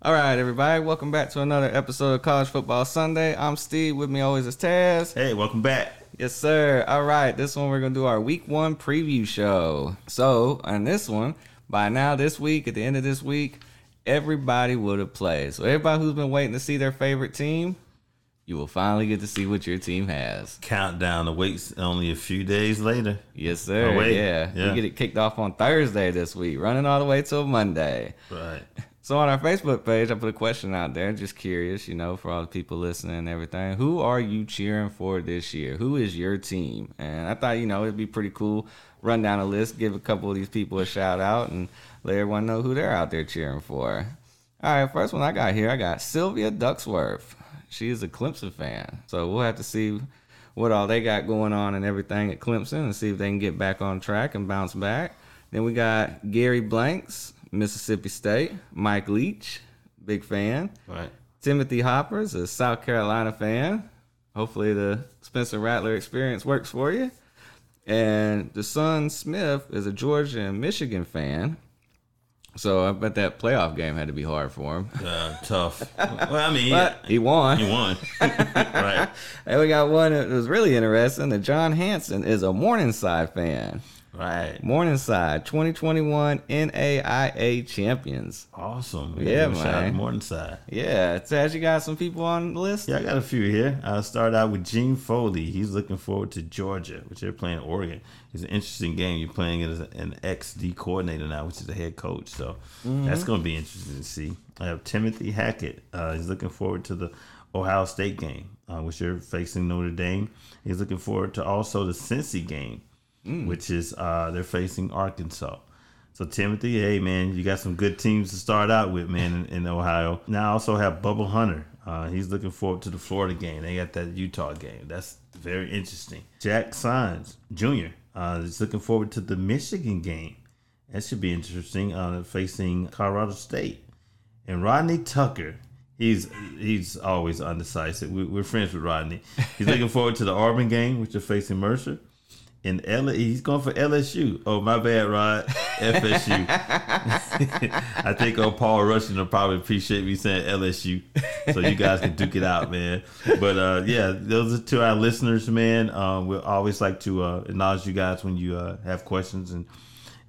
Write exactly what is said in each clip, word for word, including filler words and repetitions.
All right, everybody, welcome back to another episode of College Football Sunday. I'm Steve. With me always is Taz. Hey, welcome back. Yes, sir. All right, this one we're going to do our week one preview show. So, on this one, by now this week, at the end of this week, everybody would have played. So, everybody who's been waiting to see their favorite team, you will finally get to see what your team has. Countdown awaits only a few days later. Yes, sir. Oh, wait. Yeah. yeah. We get it kicked off on Thursday this week, running all the way till Monday. Right. So on our Facebook page, I put a question out there. Just curious, you know, for all the people listening and everything. Who are you cheering for this year? Who is your team? And I thought, you know, it'd be pretty cool. Run down a list, give a couple of these people a shout out, and let everyone know who they're out there cheering for. All right, first one I got here, I got Sylvia Duxworth. She is a Clemson fan. So we'll have to see what all they got going on and everything at Clemson and see if they can get back on track and bounce back. Then we got Gary Blanks, Mississippi State. Mike Leach, big fan. Right. Timothy Hopper is a South Carolina fan. Hopefully the Spencer Rattler experience works for you. And the son Smith is a Georgia and Michigan fan. So I bet that playoff game had to be hard for him. Uh, tough. Well, I mean, but he won. He won. Right. And we got one that was really interesting. That John Hansen is a Morningside fan. Right. Morningside, twenty twenty-one N A I A champions. Awesome. We yeah, man. Shout out to Morningside. Yeah. Taz, you got some people on the list? Yeah, I got a few here. I'll start out with Gene Foley. He's looking forward to Georgia, which they're playing Oregon. It's an interesting game. You're playing as an X D coordinator now, which is the head coach. So mm-hmm. that's going to be interesting to see. I have Timothy Hackett. Uh, he's looking forward to the Ohio State game, uh, which you're facing Notre Dame. He's looking forward to also the Cincy game. Mm. Which is uh, they're facing Arkansas. So, Timothy, hey, man, you got some good teams to start out with, man, in, in Ohio. Now I also have Bubba Hunter. Uh, he's looking forward to the Florida game. They got that Utah game. That's very interesting. Jack Sines Junior Uh, is looking forward to the Michigan game. That should be interesting. Uh, facing Colorado State. And Rodney Tucker. He's he's always undecisive. We, we're friends with Rodney. He's looking forward to the Auburn game, which they're facing Mercer. And L- he's going for L S U. Oh, my bad, Rod. F S U. I think old Paul Russian will probably appreciate me saying L S U. So you guys can duke it out, man. But, uh, yeah, those are to our listeners, man. Uh, we we'll always like to uh, acknowledge you guys when you uh, have questions and,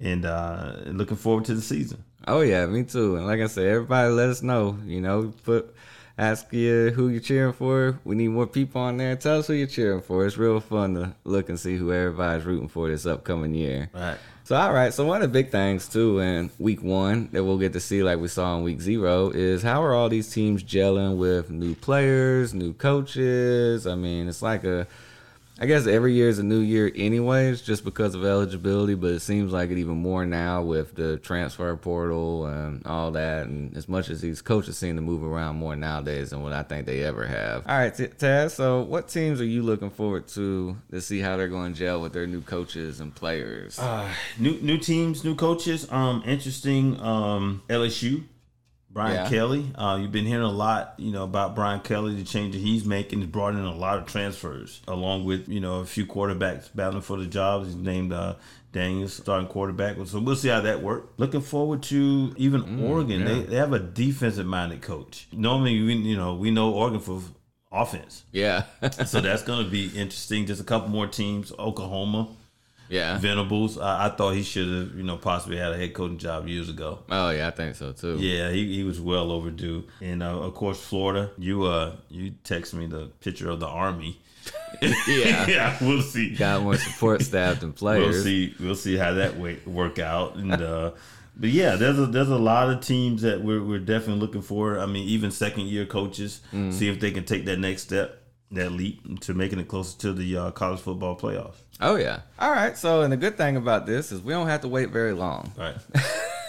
and uh, looking forward to the season. Oh, yeah, me too. And like I said, everybody let us know, you know, put – ask you who you're cheering for. We need more people on there. Tell us who you're cheering for. It's real fun to look and see who everybody's rooting for this upcoming year. Right. So, all right. So, one of the big things, too, in week one that we'll get to see like we saw in week zero is how are all these teams gelling with new players, new coaches? I mean, it's like a, I guess every year is a new year anyways just because of eligibility, but it seems like it even more now with the transfer portal and all that, and as much as these coaches seem to move around more nowadays than what I think they ever have. All right, Taz, so what teams are you looking forward to to see how they're going to gel with their new coaches and players? Uh, new new teams, new coaches, um, interesting um, L S U. Brian yeah. Kelly, uh, you've been hearing a lot, you know, about Brian Kelly, the change that he's making. He's brought in a lot of transfers, along with, you know, a few quarterbacks battling for the jobs. He's named uh, Daniels, starting quarterback. So we'll see how that works. Looking forward to even mm, Oregon. Yeah. They, they have a defensive-minded coach. Normally, we, you know, we know Oregon for offense. Yeah. So that's going to be interesting. Just a couple more teams. Oklahoma. Yeah, Venables. Uh, I thought he should have, you know, possibly had a head coaching job years ago. Oh yeah, I think so too. Yeah, he, he was well overdue. And uh, of course, Florida. You uh, you text me the picture of the Army. yeah, yeah, we'll see. Got more support staff than players. We'll see. We'll see how that way, work out. And uh, but yeah, there's a, there's a lot of teams that we're we're definitely looking for. I mean, even second year coaches, mm. see if they can take that next step. That leap to making it closer to the uh, college football playoffs. Oh, yeah. All right. So, and the good thing about this is we don't have to wait very long. All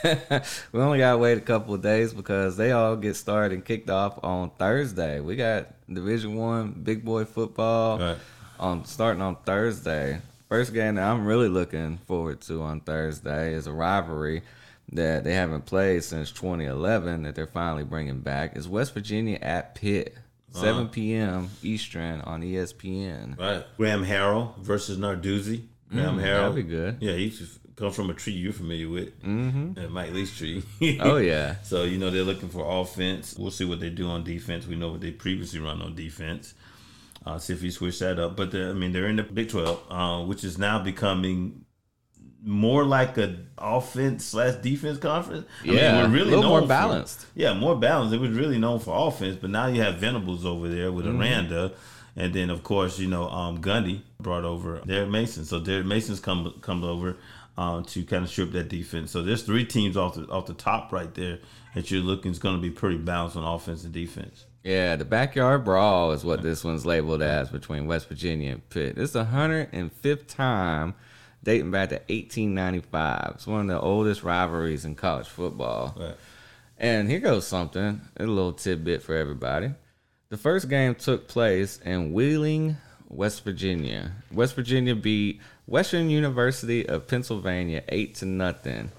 right. We only got to wait a couple of days because they all get started and kicked off on Thursday. We got Division One big boy football right. on starting on Thursday. First game that I'm really looking forward to on Thursday is a rivalry that they haven't played since twenty eleven that they're finally bringing back. It's West Virginia at Pitt. seven p.m. Eastern on E S P N. Right. Graham Harrell versus Narduzzi. Graham mm, Harrell. That'd be good. Yeah, he come from a tree you're familiar with, mm-hmm. and Mike Leach tree. Oh, yeah. So, you know, they're looking for offense. We'll see what they do on defense. We know what they previously run on defense. Uh, see if you switch that up. But, I mean, they're in the Big twelve, uh, which is now becoming more like an offense slash defense conference. I yeah, mean, we're really a little more balanced. For, yeah, more balanced. It was really known for offense, but now you have Venables over there with mm-hmm. Aranda. And then, of course, you know, um, Gundy brought over Derrick Mason. So Derrick Mason's come comes over um, to kind of strip that defense. So there's three teams off the, off the top right there that you're looking is going to be pretty balanced on offense and defense. Yeah, the backyard brawl is what this one's labeled as between West Virginia and Pitt. It's the one hundred fifth time dating back to eighteen ninety-five. It's one of the oldest rivalries in college football. Right. And here goes something, a little tidbit for everybody. The first game took place in Wheeling, West Virginia. West Virginia beat Western University of Pennsylvania eight to nothing.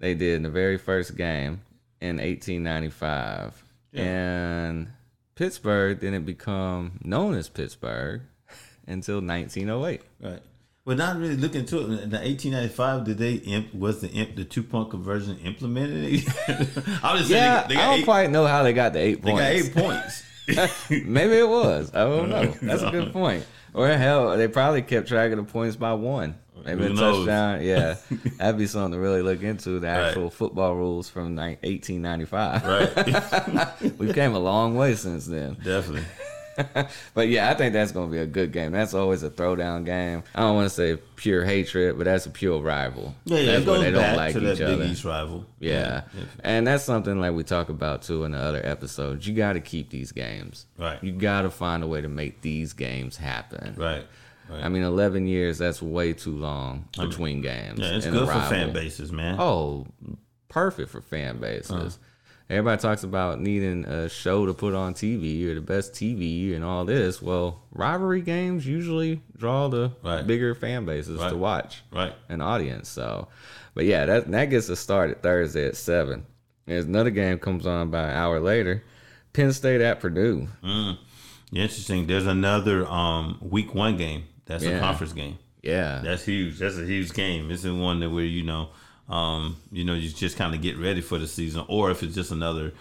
They did in the very first game in eighteen ninety-five. Yeah. And Pittsburgh didn't become known as Pittsburgh until nineteen oh eight. Right. Well, not really looking to it. In eighteen ninety-five, did they imp, was the imp, the two point conversion implemented? I was yeah, saying they, they got I don't eight, quite know how they got the eight points. They got eight points. Maybe it was. I don't know. That's a good point. Or hell, they probably kept track of the points by one. Maybe a touchdown. Yeah, that'd be something to really look into. The actual right. football rules from eighteen ninety-five. Right. We've came a long way since then. Definitely. But yeah, I think that's going to be a good game. That's always a throwdown game. I don't want to say pure hatred, but that's a pure rival. Yeah, yeah. That's where they don't like each other. Big East rival. Yeah. yeah, and that's something like we talk about too in the other episodes. You got to keep these games. Right. You got to find a way to make these games happen. Right. Right. I mean, eleven years—that's way too long between games. Yeah, it's good for fan bases, man. Oh, perfect for fan bases. Uh-huh. Everybody talks about needing a show to put on T V or the best T V and all this. Well, rivalry games usually draw the right. bigger fan bases right. to watch right. an audience. So, but yeah, that that gets us started Thursday at seven. There's another game comes on about an hour later. Penn State at Purdue. Mm. Interesting. There's another um, week one game. That's yeah. a conference game. Yeah, that's huge. That's a huge game. It's the one that where you know. Um, you know, you just kind of get ready for the season, or if it's just another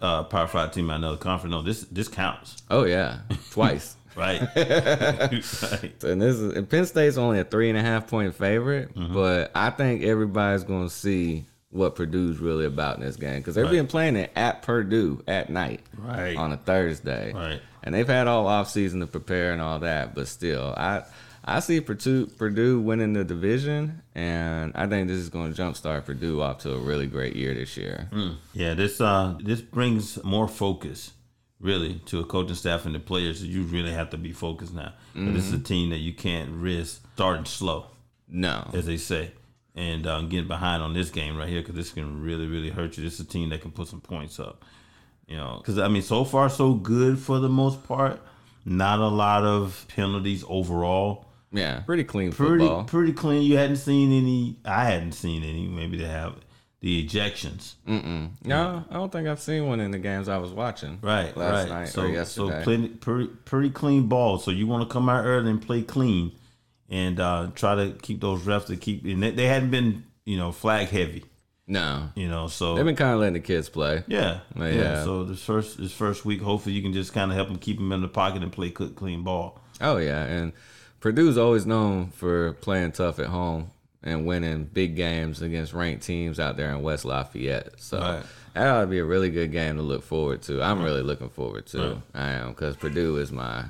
uh, Power Five team by another conference. No, this this counts. Oh yeah, twice. Right. Right. And this is and Penn State's only a three and a half point favorite, mm-hmm. but I think everybody's going to see what Purdue's really about in this game because they've right. been playing it at Purdue at night, right, on a Thursday, right, and they've had all off season to prepare and all that, but still, I. I see Purdue, Purdue winning the division, and I think this is going to jumpstart Purdue off to a really great year this year. Mm. Yeah, this uh, this brings more focus, really, to a coaching staff and the players. You really have to be focused now. Mm-hmm. This is a team that you can't risk starting slow. No. As they say. And uh, getting behind on this game right here because this can really, really hurt you. This is a team that can put some points up. You know, because, I mean, so far so good for the most part. Not a lot of penalties overall. Yeah, pretty clean pretty, football. Pretty clean. You hadn't seen any. I hadn't seen any. Maybe they have the ejections. Mm-mm. No, I don't think I've seen one in the games I was watching. Right, last right. night so, or yesterday. So pretty, pretty, pretty clean ball. So you want to come out early and play clean, and uh, try to keep those refs to keep. And they, they hadn't been, you know, flag heavy. No, you know, so they've been kind of letting the kids play. Yeah, yeah. yeah. So this first this first week, hopefully you can just kind of help them keep them in the pocket and play clean ball. Oh yeah, and. Purdue's always known for playing tough at home and winning big games against ranked teams out there in West Lafayette. So right. that ought to be a really good game to look forward to. I'm really looking forward to. Right. I am, because Purdue is my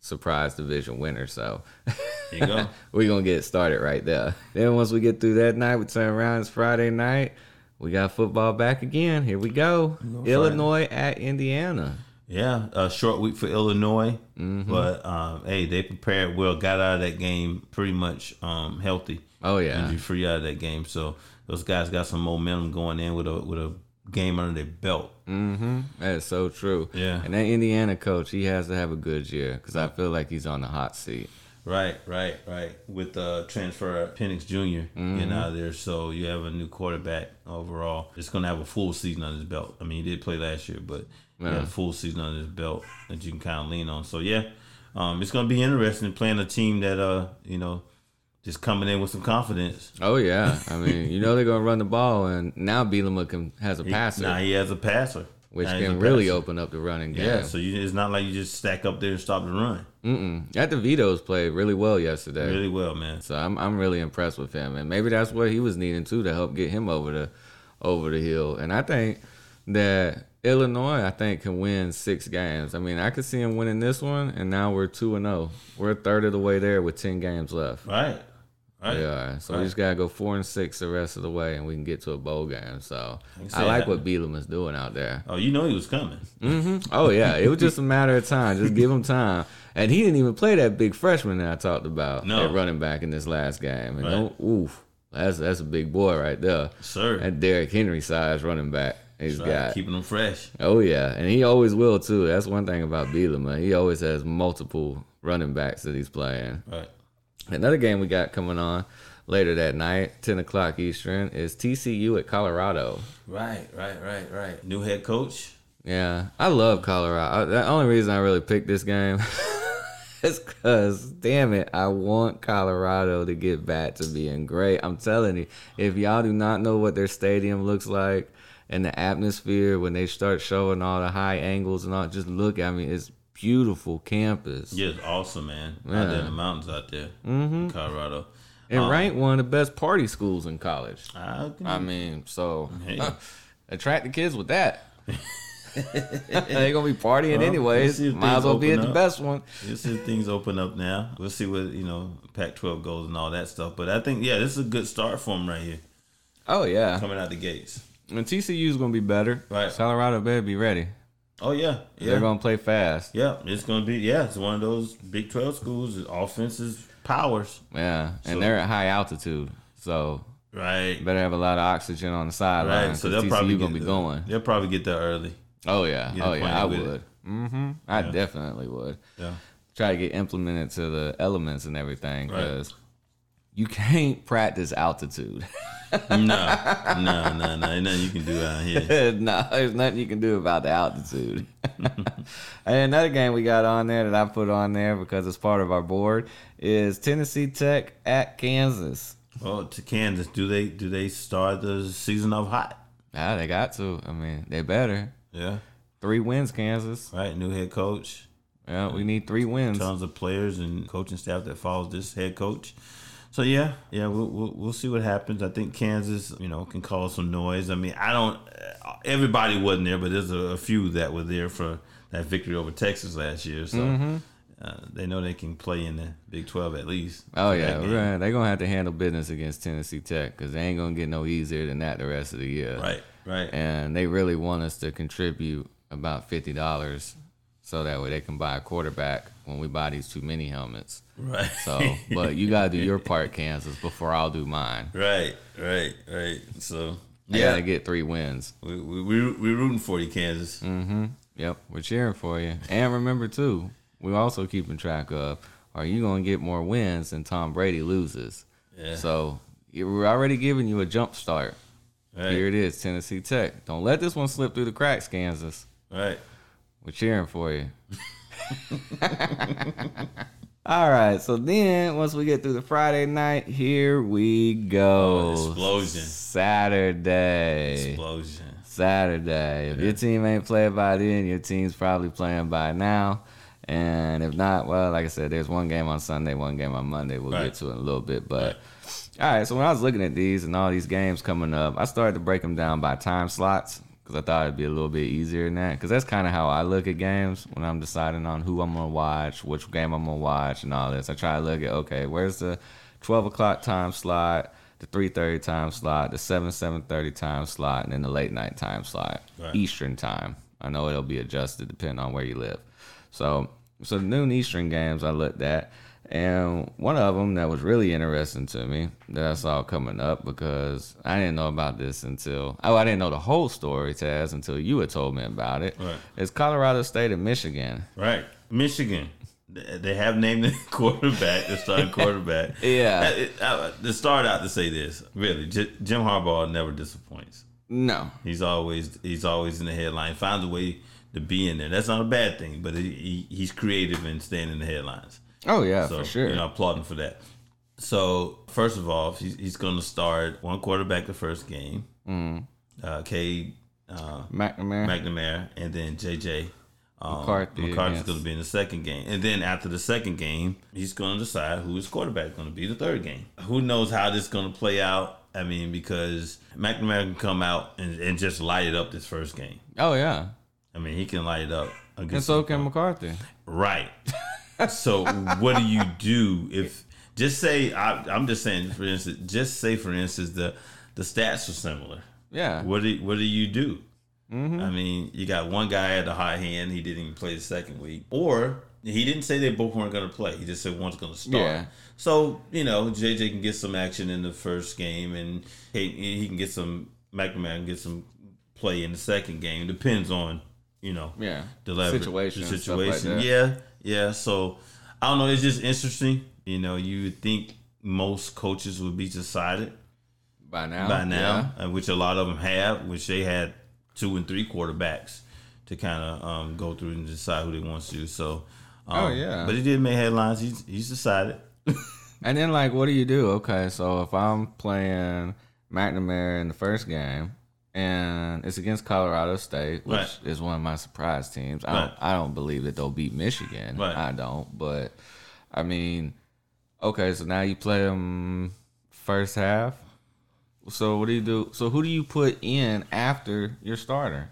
surprise division winner. So there you go. We're going to get started right there. Then once we get through that night, we turn around. It's Friday night. We got football back again. Here we go. No Illinois Friday. At Indiana. Yeah, a short week for Illinois, mm-hmm. but um, hey, they prepared well, got out of that game pretty much um, healthy. Oh yeah, injury free out of that game. So those guys got some momentum going in with a with a game under their belt. Mm-hmm. That is so true. Yeah, and that Indiana coach, he has to have a good year because I feel like he's on the hot seat. Right, right, right. With the uh, transfer Penix Junior mm-hmm. getting out of there, so you have a new quarterback overall. It's going to have a full season on his belt. I mean, he did play last year, but he yeah. had a full season on his belt that you can kind of lean on. So, yeah, um, it's going to be interesting playing a team that, uh, you know, just coming in with some confidence. Oh, yeah. I mean, you know they're going to run the ball, and now Bielema has a passer. Now he has a passer. Which now can really passer. Open up the running game. Yeah, so you, it's not like you just stack up there and stop the run. Mm-mm. That DeVito's played really well yesterday. Really well, man. So I'm I'm really impressed with him. And maybe that's what he was needing, too, to help get him over the, over the hill. And I think that Illinois, I think, can win six games. I mean, I could see him winning this one, and now we're two and oh. We're a third of the way there with ten games left. Right. Right. We are. So right. we just got to go four and six the rest of the way, and we can get to a bowl game. So I like that. What Bielema's doing out there. Oh, you know he was coming. Mm-hmm. Oh, yeah. It was just a matter of time. Just give him time. And he didn't even play that big freshman that I talked about no. at running back in this last game. And right. no, oof, that's, that's a big boy right there. Sir. That Derrick Henry size running back. He's so got keeping them fresh. Oh, yeah. And he always will, too. That's one thing about Bielema. He always has multiple running backs that he's playing. Right. Another game we got coming on later that night, ten o'clock Eastern, is T C U at Colorado. Right, right, right, right. New head coach? Yeah. I love Colorado. The only reason I really picked this game is because, damn it, I want Colorado to get back to being great. I'm telling you, if y'all do not know what their stadium looks like, and the atmosphere, when they start showing all the high angles and all, just look, I mean, it's beautiful campus. Yeah, it's awesome, man. Yeah. Out there in the mountains out there mm-hmm. in Colorado. And um, ranked one of the best party schools in college. I, I mean, so hey. uh, attract the kids with that. They're going to be partying well, anyways. We'll Might as well be at up. The best one. We'll see if things open up now. We'll see what, you know, Pac twelve goes and all that stuff. But I think, yeah, this is a good start for them right here. Oh, yeah. Coming out the gates. And T C U is going to be better. Right. Colorado better be ready. Oh, yeah. yeah. They're going to play fast. Yeah. It's going to be, yeah, it's one of those Big twelve schools. Offense is powers. Yeah. And so, they're at high altitude. So, right. better have a lot of oxygen on the sideline. Right. So, they'll T C U probably going to be the, going. They'll probably get there early. Oh, yeah. Get oh, yeah. I would. Mm-hmm. I yeah. definitely would. Yeah. Try to get implemented to the elements and everything because right. you can't practice altitude. no, no, no, no. There's nothing you can do out here. no, there's nothing you can do about the altitude. And another game we got on there that I put on there because it's part of our board is Tennessee Tech at Kansas. Oh, to Kansas. Do they do they start the season off hot? Yeah, they got to. I mean, they better. Yeah. Three wins, Kansas. Right, new head coach. Yeah, we need three wins. Tons of players and coaching staff that follows this head coach. So, yeah, yeah, we'll, we'll we'll see what happens. I think Kansas, you know, can cause some noise. I mean, I don't – everybody wasn't there, but there's a, a few that were there for that victory over Texas last year. So, mm-hmm. uh, they know they can play in the Big twelve at least. Oh, yeah, right. They're going to have to handle business against Tennessee Tech because they ain't going to get no easier than that the rest of the year. Right, right. And they really want us to contribute about fifty dollars so that way they can buy a quarterback when we buy these too many helmets. Right. So, but you got to do your part, Kansas, before I'll do mine. Right, right, right. So, yeah. You got to get three wins. We, we, we, we're rooting for you, Kansas. Mm-hmm. Yep, we're cheering for you. And remember, too, we're also keeping track of, are you going to get more wins than Tom Brady loses? Yeah. So, we're already giving you a jump start. Right. Here it is, Tennessee Tech. Don't let this one slip through the cracks, Kansas. Right. We're cheering for you. All right. So then once we get through the Friday night, here we go. Oh, explosion. Saturday. Explosion. Saturday. If yeah. your team ain't played by then, your team's probably playing by now. And if not, well, like I said, there's one game on Sunday, one game on Monday. We'll right. get to it in a little bit. But right. all right. So when I was looking at these and all these games coming up, I started to break them down by time slots. Because I thought it'd be a little bit easier than that. Because that's kind of how I look at games when I'm deciding on who I'm going to watch, which game I'm going to watch, and all this. I try to look at, okay, where's the twelve o'clock time slot, the three thirty time slot, the seven, seven thirty time slot, and then the late night time slot, right. Eastern time. I know it'll be adjusted depending on where you live. So, so the noon Eastern games I looked at. And one of them that was really interesting to me that I saw coming up because I didn't know about this until, oh, I didn't know the whole story, Taz, until you had told me about it. Right. It's Colorado State and Michigan. Right. Michigan. They have named the quarterback, the starting quarterback. yeah. It, I, to start out to say this, really, J- Jim Harbaugh never disappoints. No. He's always he's always in the headline, finds a way to be in there. That's not a bad thing, but he, he, he's creative in staying in the headlines. Oh, yeah, so, for sure. You know, applauding for that. So, first of all, he's, he's going to start one quarterback the first game. Mm. Uh, Cade uh, McNamara. McNamara. And then J J. Um, McCarthy. McCarthy's yes. going to be in the second game. And then after the second game, he's going to decide who his quarterback is going to be the third game. Who knows how this is going to play out. I mean, because McNamara can come out and, and just light it up this first game. Oh, yeah. I mean, he can light it up. And so can McCarthy. Right. So what do you do if... Just say, I, I'm just saying, for instance, just say, for instance, the, the stats are similar. Yeah. What do, what do you do? Mm-hmm. I mean, you got one guy at the high hand. He didn't even play the second week. Or he didn't say they both weren't going to play. He just said one's going to start. Yeah. So, you know, J J can get some action in the first game, and he, he can get some, McNamara can get some play in the second game. Depends on, you know, yeah. the level, situation. The situation. Like yeah. Yeah. So, I don't know. It's just interesting. You know, you would think most coaches would be decided by now, by now, yeah. which a lot of them have, which they had two and three quarterbacks to kind of um, go through and decide who they want to. So, um, oh yeah, but he did make headlines. He's, he's decided. And then, like, what do you do? Okay, so if I'm playing McNamara in the first game, and it's against Colorado State, which right. is one of my surprise teams. I don't, right. I don't believe that they'll beat Michigan. Right. I don't, but I mean. Okay, so now you play them first half. So what do you do? So who do you put in after your starter?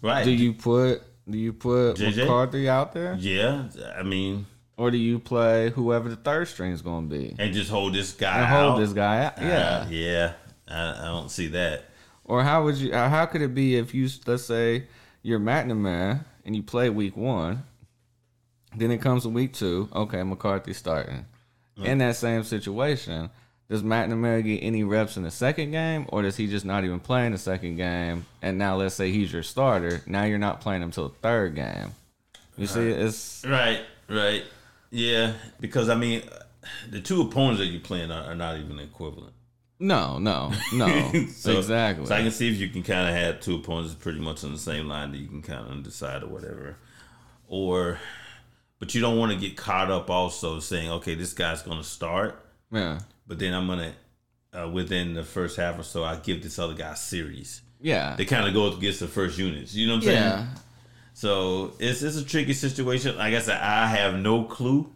Right. Do you put do you put J J? McCarthy out there? Yeah, I mean. Or do you play whoever the third string is going to be? And just hold this guy and out. And hold this guy out. Yeah. Uh, yeah, I, I don't see that. Or how would you? How could it be if you, let's say, you're McNamara and you play week one, then it comes to week two. Okay, McCarthy's starting. In that same situation, does McNamara get any reps in the second game, or does he just not even play in the second game? And now let's say he's your starter. Now you're not playing him till the third game. You right. see, it's... Right, right. Yeah, because, I mean, the two opponents that you're playing are, are not even equivalent. No, no, no. So, exactly. So I can see if you can kind of have two opponents pretty much on the same line that you can kind of decide or whatever. Or... But you don't want to get caught up also saying, okay, this guy's going to start. Yeah. But then I'm going to, uh, within the first half or so, I give this other guy a series. Yeah. They kind of go against the first units. You know what I'm yeah. saying? So it's it's a tricky situation. Like I said, I have no clue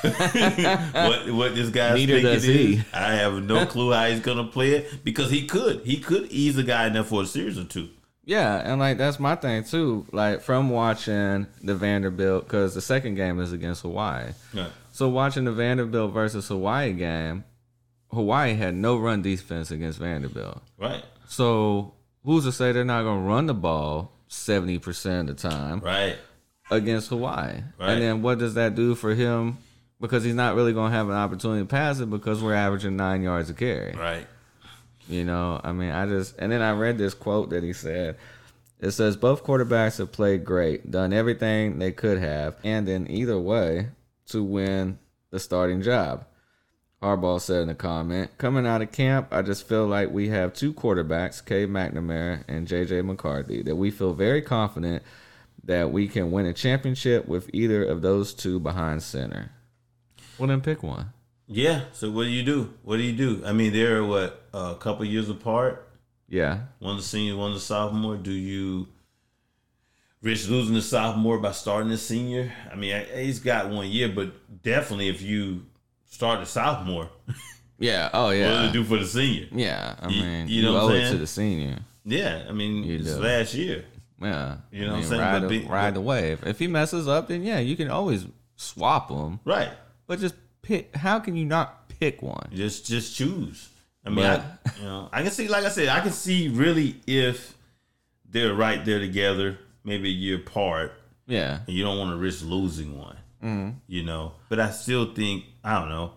what what this guy's thinking is. He. I have no clue how he's going to play it because he could. He could ease a guy in there for a series or two. Yeah, and, like, that's my thing, too. Like, from watching the Vanderbilt, because the second game is against Hawaii. Right. So, watching the Vanderbilt versus Hawaii game, Hawaii had no run defense against Vanderbilt. Right. So, who's to say they're not going to run the ball seventy percent of the time right. against Hawaii? Right. And then what does that do for him? Because he's not really going to have an opportunity to pass it because we're averaging nine yards a carry. Right. You know, I mean, I just... And then I read this quote that he said. It says, both quarterbacks have played great, done everything they could have, and in either way to win the starting job. Harbaugh said in a comment, coming out of camp, I just feel like we have two quarterbacks, Cade McNamara and J J. McCarthy, that we feel very confident that we can win a championship with either of those two behind center. Well, then pick one. Yeah, so what do you do? What do you do? I mean, they're, what, a couple years apart? Yeah. One's a senior, one's a sophomore. Do you risk losing the sophomore by starting the senior? I mean, he's got one year, but definitely if you start the sophomore. Yeah, oh, yeah. What do you do for the senior? Yeah, I mean, you, you know you owe what I'm saying? It to the senior. Yeah, I mean, you it's do. Last year. Yeah. You know I mean, what I'm saying? Ride, but be, ride the wave. If he messes up, then, yeah, you can always swap him. Right. But just... Pick, how can you not pick one? Just just choose. I mean, yeah. I, you know, I can see, like I said, I can see really if they're right there together, maybe a year apart. Yeah. And you don't want to risk losing one, mm-hmm. you know. But I still think, I don't know,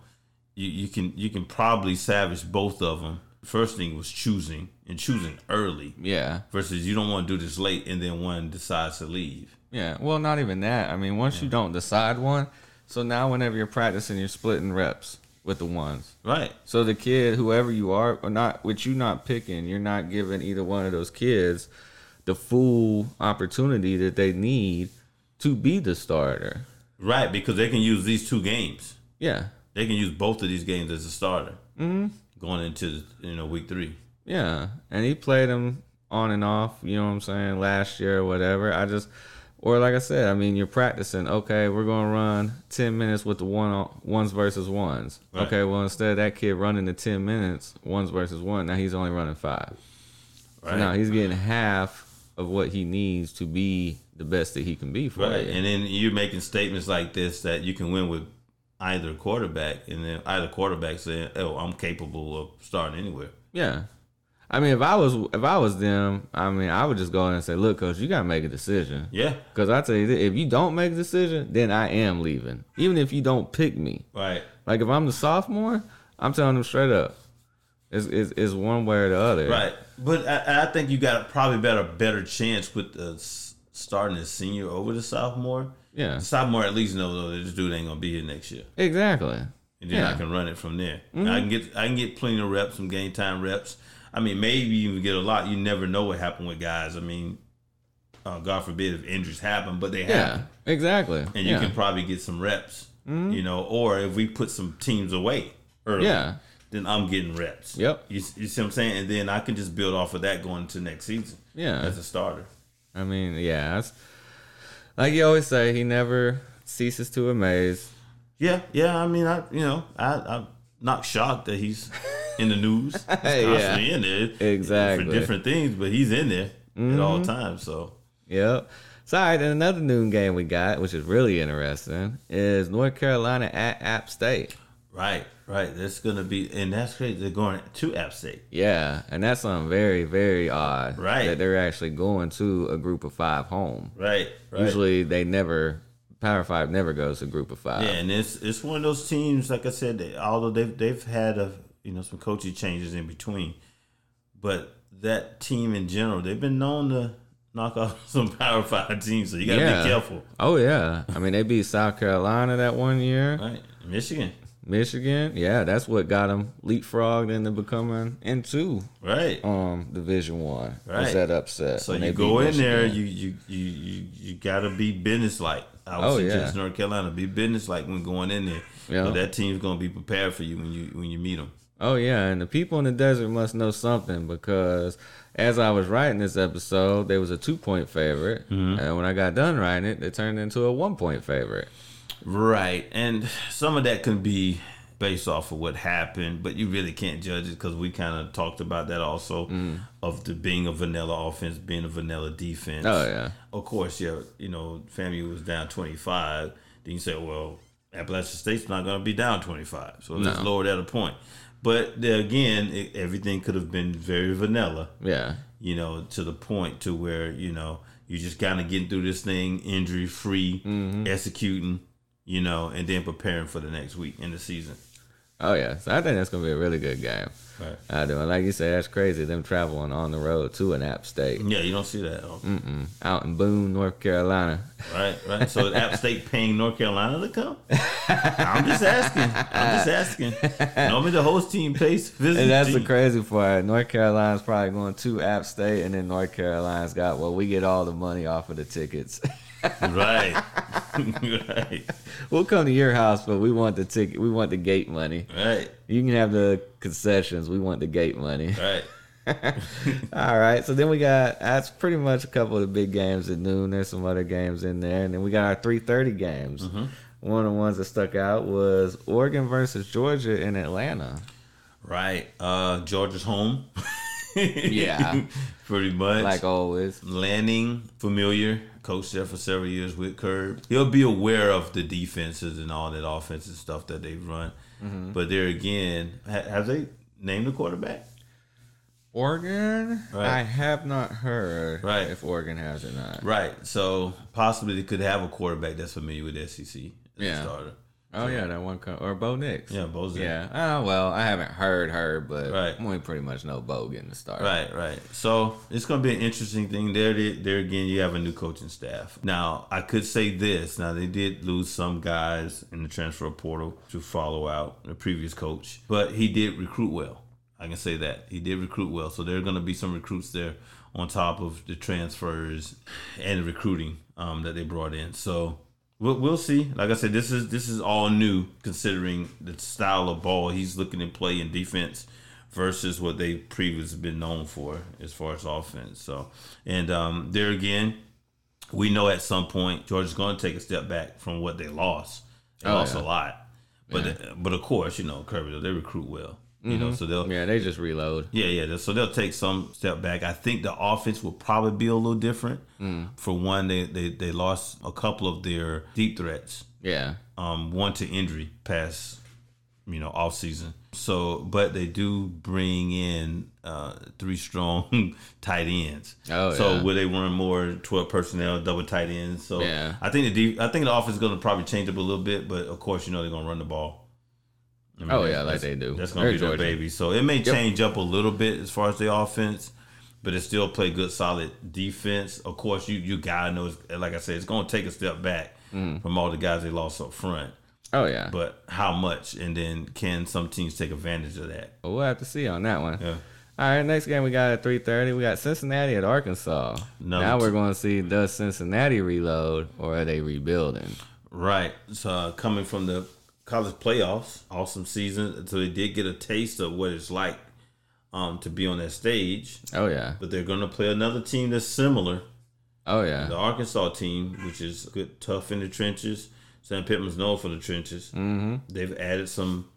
you, you can you can probably salvage both of them. First thing was choosing and choosing early. Yeah. Versus you don't want to do this late and then one decides to leave. Yeah. Well, not even that. I mean, once yeah. you don't decide one, so now whenever you're practicing, you're splitting reps with the ones. Right. So the kid, whoever you are, or not, with you not picking, you're not giving either one of those kids the full opportunity that they need to be the starter. Right, because they can use these two games. Yeah. They can use both of these games as a starter mm-hmm. going into, you know, week three. Yeah, and he played them on and off, you know what I'm saying, last year or whatever. I just, or like I said, I mean, you're practicing. Okay, we're going to run ten minutes with the one ones versus ones. Right. Okay, well, instead of that kid running the ten minutes, ones versus one, now he's only running five. Right. So now he's getting half of what he needs to be the best that he can be for right. you. And then you're making statements like this that you can win with either quarterback, and then either quarterback saying, oh, I'm capable of starting anywhere. Yeah. I mean, if I was if I was them, I mean, I would just go in and say, look, coach, you got to make a decision. Yeah. Because I tell you this, if you don't make a decision, then I am leaving, even if you don't pick me. Right. Like, if I'm the sophomore, I'm telling them straight up. It's, it's, it's one way or the other. Right. But I, I think you got probably better better chance with the starting the senior over the sophomore. Yeah. The sophomore at least knows, though, that this dude ain't going to be here next year. Exactly. And then yeah. I can run it from there. Mm-hmm. I can get I can get plenty of reps, some game time reps. I mean, maybe you get a lot. You never know what happened with guys. I mean, uh, God forbid if injuries happen, but they yeah, happen. Yeah, exactly. And yeah. you can probably get some reps, mm-hmm. you know, or if we put some teams away early, yeah. then I'm getting reps. Yep. You, you see what I'm saying? And then I can just build off of that going into next season yeah. as a starter. I mean, yeah. That's, like you always say, he never ceases to amaze. Yeah, yeah. I mean, I you know, I, I'm not shocked that he's... in the news. He's constantly yeah, in there. Exactly. For different things, but he's in there mm-hmm. at all times. So yep. So all right, and another noon game we got, which is really interesting, is North Carolina at App State. Right, right. That's gonna be and that's great. They're going to App State. Yeah, and that's something very, very odd. Right. That they're actually going to a group of five home. Right. Right. Usually they never Power Five never goes to a group of five. Yeah, and it's it's one of those teams, like I said, they, although they've they've had a you know, some coaching changes in between. But that team in general, they've been known to knock off some Power Five teams, so you got to yeah. be careful. Oh, yeah. I mean, they beat South Carolina that one year. Right. Michigan. Michigan. Yeah, that's what got them leapfrogged into becoming into right. um, Division One. Right. Was that upset. So you go in Michigan. There, you you you, you, you got to be businesslike. I would oh, suggest yeah. North Carolina be businesslike when going in there. Yeah. So that team's going to be prepared for you when you when you meet them. Oh, yeah, and the people in the desert must know something because as I was writing this episode, there was a two-point favorite, mm-hmm. and when I got done writing it, it turned into a one-point favorite. Right, and some of that can be based off of what happened, but you really can't judge it because we kind of talked about that also mm. of the being a vanilla offense, being a vanilla defense. Oh, yeah. Of course, yeah, you know, F A M U was down twenty-five. Then you say, well, Appalachian State's not going to be down twenty-five, so let's no. lower that a point. But again, it, everything could have been very vanilla. Yeah. You know, to the point to where, you know, you just kind of getting through this thing injury free, mm-hmm. executing, you know, and then preparing for the next week in the season. Oh, yeah. So I think that's going to be a really good game. Right. I do. And like you said, that's crazy, them traveling on the road to an App State. Yeah, you don't see that. Mm-mm. Out in Boone, North Carolina. Right, right. So is App State paying North Carolina to come? I'm just asking. I'm just asking. Normally the host team pays visiting. And that's team. The crazy part. North Carolina's probably going to App State, and then North Carolina's got, well, we get all the money off of the tickets. Right. Right. We'll come to your house, but we want the ticket. We want the gate money. Right. You can have the concessions. We want the gate money. Right. All right. So then we got, that's pretty much a couple of the big games at noon. There's some other games in there. And then we got our three thirty games. Mm-hmm. One of the ones that stuck out was Oregon versus Georgia in Atlanta. Right. Uh, Georgia's home. Yeah. Pretty much. Like always. Lanning, familiar. Coached there for several years with Kirby. He'll be aware of the defenses and all that offensive stuff that they've run. Mm-hmm. But there again, ha- have they named the quarterback? Oregon? Right. I have not heard right. if Oregon has or not. Right. So possibly they could have a quarterback that's familiar with the S E C as yeah. a starter. Oh, so, yeah, that one. Co- or Bo Nix. Yeah, Bo's there. Yeah. Oh, well, I haven't heard her, but right. we pretty much know Bo getting the start. Right, right. So it's going to be an interesting thing. There, there again, you have a new coaching staff. Now, I could say this. Now, they did lose some guys in the transfer portal to follow out the previous coach, but he did recruit well. I can say that. He did recruit well. So there are going to be some recruits there on top of the transfers and recruiting um, that they brought in. So We'll, we'll see. Like I said, this is this is all new considering the style of ball he's looking to play in defense versus what they've previously been known for as far as offense. So, and um, there again, we know at some point Georgia's going to take a step back from what they lost. They oh, lost yeah. a lot, but yeah. they, but of course, you know, Kirby, they recruit well. You mm-hmm. know, so they'll yeah they just reload. Yeah, yeah. So they'll take some step back. I think the offense will probably be a little different. Mm. For one, they, they they lost a couple of their deep threats. Yeah. Um, one to injury past, you know, off season. So, but they do bring in uh three strong tight ends. Oh, so yeah. where they run more twelve personnel, double tight ends. So yeah. I think the de- I think the offense is going to probably change up a little bit, but of course, you know, they're going to run the ball. I mean, oh, yeah, like they do. That's going to be their baby. So it may change yep. up a little bit as far as the offense, but it still play good, solid defense. Of course, you, you got to know, like I said, it's going to take a step back mm. from all the guys they lost up front. Oh, yeah. But how much? And then can some teams take advantage of that? Well, we'll have to see on that one. Yeah. All right, next game we got at three thirty. We got Cincinnati at Arkansas. Number now we we're going to see, does Cincinnati reload or are they rebuilding? Right. So uh, coming from the college playoffs, awesome season. So they did get a taste of what it's like um, to be on that stage. Oh, yeah. But they're going to play another team that's similar. Oh, yeah. The Arkansas team, which is good, tough in the trenches. Sam Pittman's known for the trenches. Mm-hmm. They've added some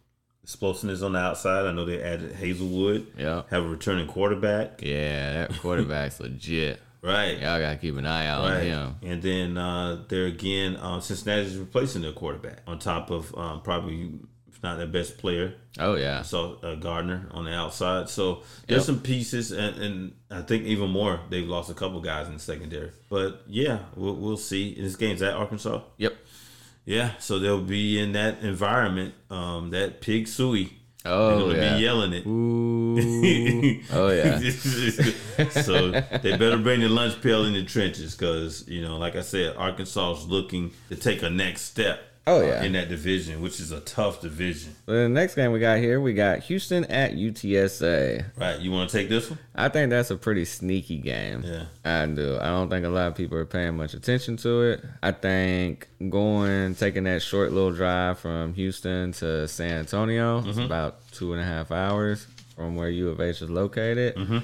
explosiveness on the outside. I know they added Hazelwood. Yeah. Have a returning quarterback. Yeah, that quarterback's legit. Right. Y'all got to keep an eye out right. on him. And then uh, there again, uh, Cincinnati's replacing their quarterback on top of um, probably, if not their best player. Oh, yeah. So uh, Gardner on the outside. So there's yep. some pieces, and, and I think even more, they've lost a couple guys in the secondary. But, yeah, we'll, we'll see. This game's at Arkansas? Yep. Yeah, so they'll be in that environment, um, that pig suey. Oh, they're going to yeah. be yelling it. Ooh. Oh, yeah. So they better bring the lunch pail in the trenches because, you know, like I said, Arkansas is looking to take a next step oh, yeah. in that division, which is a tough division. Well, the next game we got here, we got Houston at U T S A. Right. You want to take this one? I think that's a pretty sneaky game. Yeah. I do. I don't think a lot of people are paying much attention to it. I think going, taking that short little drive from Houston to San Antonio, mm-hmm. it's about two and a half hours from where U of H is located, mm-hmm.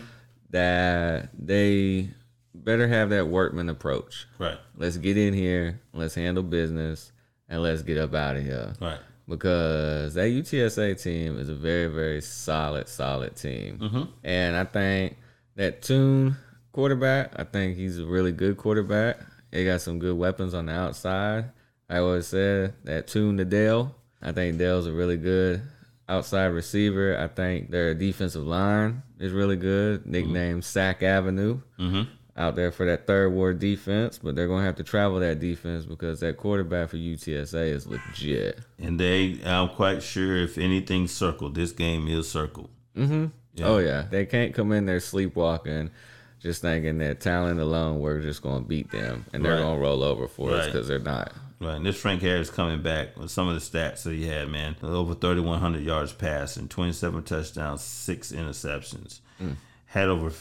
that they better have that workman approach. Right. Let's get in here. Let's handle business. And let's get up out of here. Right. Because that U T S A team is a very, very solid, solid team. Mm-hmm. And I think that Tune quarterback, I think he's a really good quarterback. They got some good weapons on the outside. I always said that Tune to Dale. I think Dale's a really good outside receiver. I think their defensive line is really good, nicknamed mm-hmm. Sack Avenue. Mm-hmm. Out there for that third ward defense, but they're going to have to travel that defense because that quarterback for U T S A is legit. And they, I'm quite sure, if anything's circled, this game is circled. Mm-hmm. Yeah. Oh, yeah. They can't come in there sleepwalking, just thinking that talent alone, we're just going to beat them, and they're right. going to roll over for right. us because they're not. Right, and this Frank Harris coming back with some of the stats that he had, man. Over thirty-one hundred yards passing, twenty-seven touchdowns, six interceptions. Mm. Had over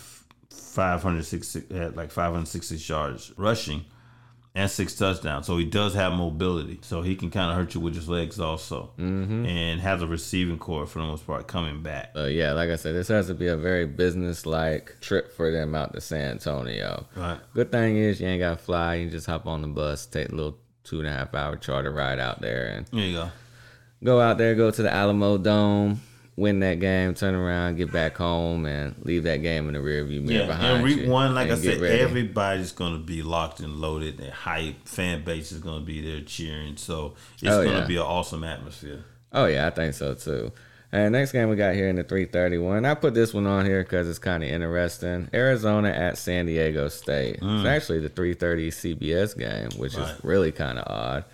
five hundred sixty had like five hundred sixty yards rushing and six touchdowns. So he does have mobility. So he can kind of hurt you with his legs also. Mm-hmm. And has a receiving core for the most part coming back. Uh, yeah, like I said, this has to be a very business-like trip for them out to San Antonio. Right. Good thing is you ain't got to fly. You can just hop on the bus, take a little two and a half hour charter ride out there. And there you go. Go out there, go to the Alamo Dome. Win that game, turn around, get back home, and leave that game in the rearview mirror yeah, behind and week you. One, like I said, ready. Everybody's going to be locked and loaded. Their hype, fan base is going to be there cheering. So it's oh, going to yeah. be an awesome atmosphere. Oh, yeah, I think so, too. And next game we got here in the three thirty-one. I put this one on here because it's kind of interesting. Arizona at San Diego State. Mm. It's actually the three thirty C B S game, which right. is really kind of odd.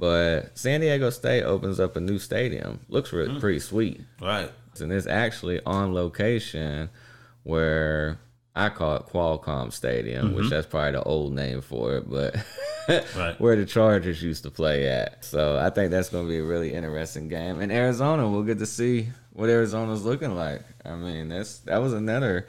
But San Diego State opens up a new stadium. Looks really mm. pretty sweet. Right. And it's actually on location where I call it Qualcomm Stadium, mm-hmm. which that's probably the old name for it, but right. where the Chargers used to play at. So I think that's going to be a really interesting game. And Arizona, we'll get to see what Arizona's looking like. I mean, that's that was another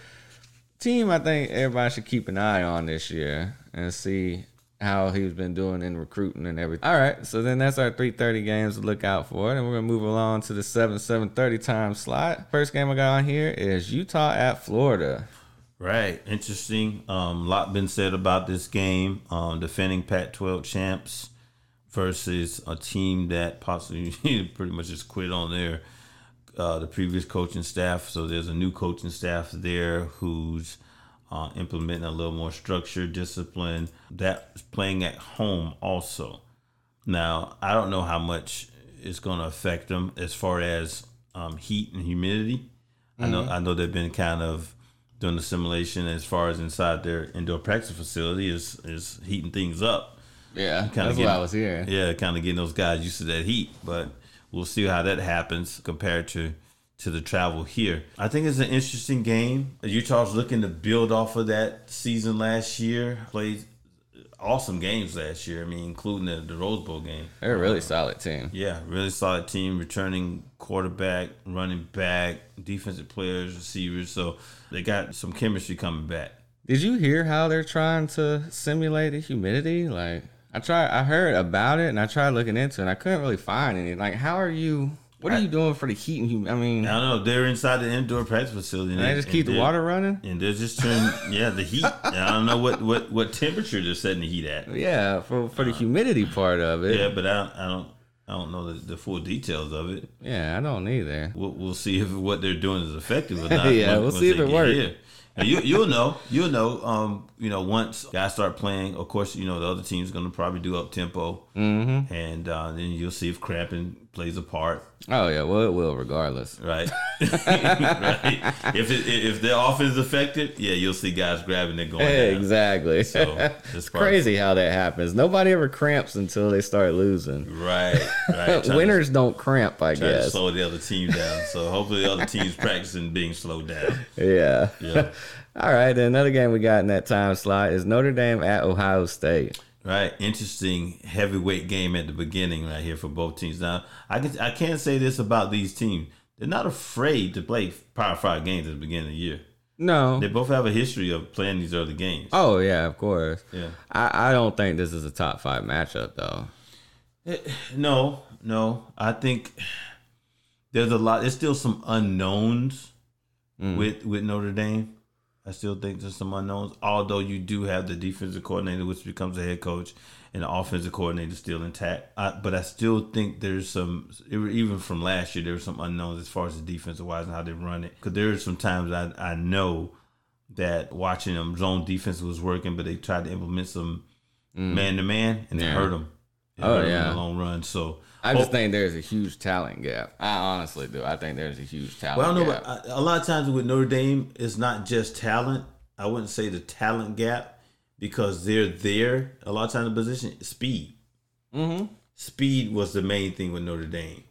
team I think everybody should keep an eye on this year and see how he's been doing in recruiting and everything. All right, so then that's our three thirty games to look out for. And we're going to move along to the seven, seven thirty time slot. First game I got on here is Utah at Florida. Right, interesting. A um, lot been said about this game. Um, defending Pac twelve champs versus a team that possibly pretty much just quit on their uh, the previous coaching staff. So there's a new coaching staff there who's uh, implementing a little more structure, discipline. That's playing at home also. Now, I don't know how much it's going to affect them as far as um, heat and humidity. Mm-hmm. I know. I know they've been kind of doing the simulation as far as inside their indoor practice facility is is heating things up. Yeah, kinda that's getting, what I was hearing. Yeah, kind of getting those guys used to that heat. But we'll see how that happens compared to, to the travel here. I think it's an interesting game. Utah's looking to build off of that season last year. Played awesome games last year, I mean, including the, the Rose Bowl game. They're a really um, solid team. Yeah, really solid team. Returning quarterback, running back, defensive players, receivers. So they got some chemistry coming back. Did you hear how they're trying to simulate the humidity? Like, I tried, I heard about it, and I tried looking into it, and I couldn't really find any. Like, how are you, what are I, you doing for the heat and humidity? I mean, I don't know. They're inside the indoor practice facility. And, and they just keep the water running? And they're just turning, yeah, the heat. And I don't know what, what, what temperature they're setting the heat at. Yeah, for, for the humidity part of it. Yeah, but I don't, I don't, I don't know the, the full details of it. Yeah, I don't either. We'll, we'll see if what they're doing is effective or not. Yeah, once, we'll see if it works. Here. you, you'll know, you'll know, um, you know, once guys start playing, of course, you know, the other team's going to probably do up-tempo, mm-hmm. and uh, then you'll see if cramping plays a part. Oh, yeah, well, it will regardless. Right. Right. If it, if their offense is affected, yeah, you'll see guys grabbing and going down. Exactly. So it's crazy how that happens. Nobody ever cramps until they start losing. Right, right. Winners to, don't cramp, I guess. To slow the other team down. So hopefully the other team's practicing being slowed down. Yeah. Yeah. All right, another game we got in that time slot is Notre Dame at Ohio State. Right, interesting heavyweight game at the beginning right here for both teams. Now, I can I can't say this about these teams. They're not afraid to play Power Five games at the beginning of the year. No. They both have a history of playing these other games. Oh, yeah, of course. Yeah. I, I don't think this is a top five matchup, though. It, no, no. I think there's a lot. There's still some unknowns mm. with, with Notre Dame. I still think there's some unknowns, although you do have the defensive coordinator, which becomes the head coach, and the offensive coordinator still intact. I, but I still think there's some, even from last year, there were some unknowns as far as the defensive-wise and how they run it. Because there are some times I, I know that watching them, zone defense was working, but they tried to implement some mm. man-to-man, and yeah. they hurt them. It oh, hurt yeah. them in the long run, so... I just oh. think there's a huge talent gap. I honestly do. I think there's a huge talent well, I know, gap. But a lot of times with Notre Dame, it's not just talent. I wouldn't say the talent gap because they're there. A lot of times the position, speed. Mm-hmm. Speed was the main thing with Notre Dame.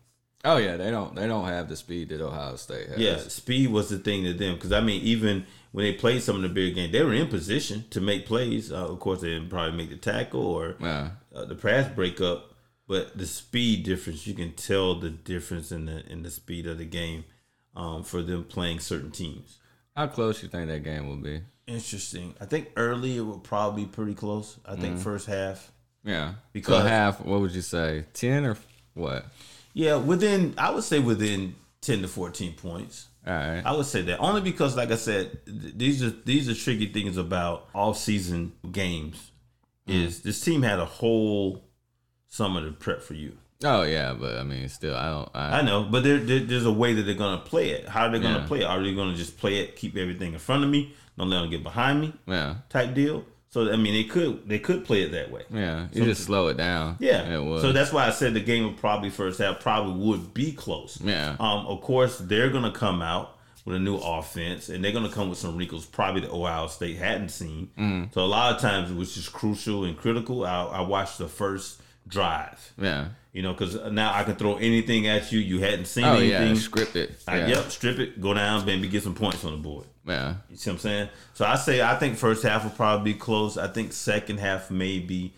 Oh, yeah. They don't, they don't have the speed that Ohio State has. Yeah, speed was the thing to them. Because, I mean, even when they played some of the bigger games, they were in position to make plays. Uh, of course, they didn't probably make the tackle or yeah. uh, the pass breakup. But the speed difference, you can tell the difference in the in the speed of the game um, for them playing certain teams. How close you think that game will be? Interesting. I think early it will probably be pretty close. I mm-hmm. think first half. Yeah. Because so half, what would you say, ten or what? Yeah, within I would say within ten to fourteen points. All right. I would say that only because, like I said, th- these are these are tricky things about off-season games. Mm. Is this team had a whole some of the prep for you. Oh, yeah, but, I mean, still, I don't... I, I know, but there, there, there's a way that they're going to play it. How are they going to yeah. play it? Are they going to just play it, keep everything in front of me, don't let them get behind me yeah. type deal? So, I mean, they could they could play it that way. Yeah, you so, just slow it down. Yeah, it so that's why I said the game would probably first half probably would be close. Yeah. Um. Of course, they're going to come out with a new offense, and they're going to come with some wrinkles probably that Ohio State hadn't seen. Mm. So a lot of times, which is crucial and critical, I, I watched the first... drive. Yeah. You know, because now I can throw anything at you. You hadn't seen oh, anything. Yeah, strip it. I, yeah. Yep, strip it, go down, maybe get some points on the board. Yeah. You see what I'm saying? So I say I think first half will probably be close. I think second half maybe,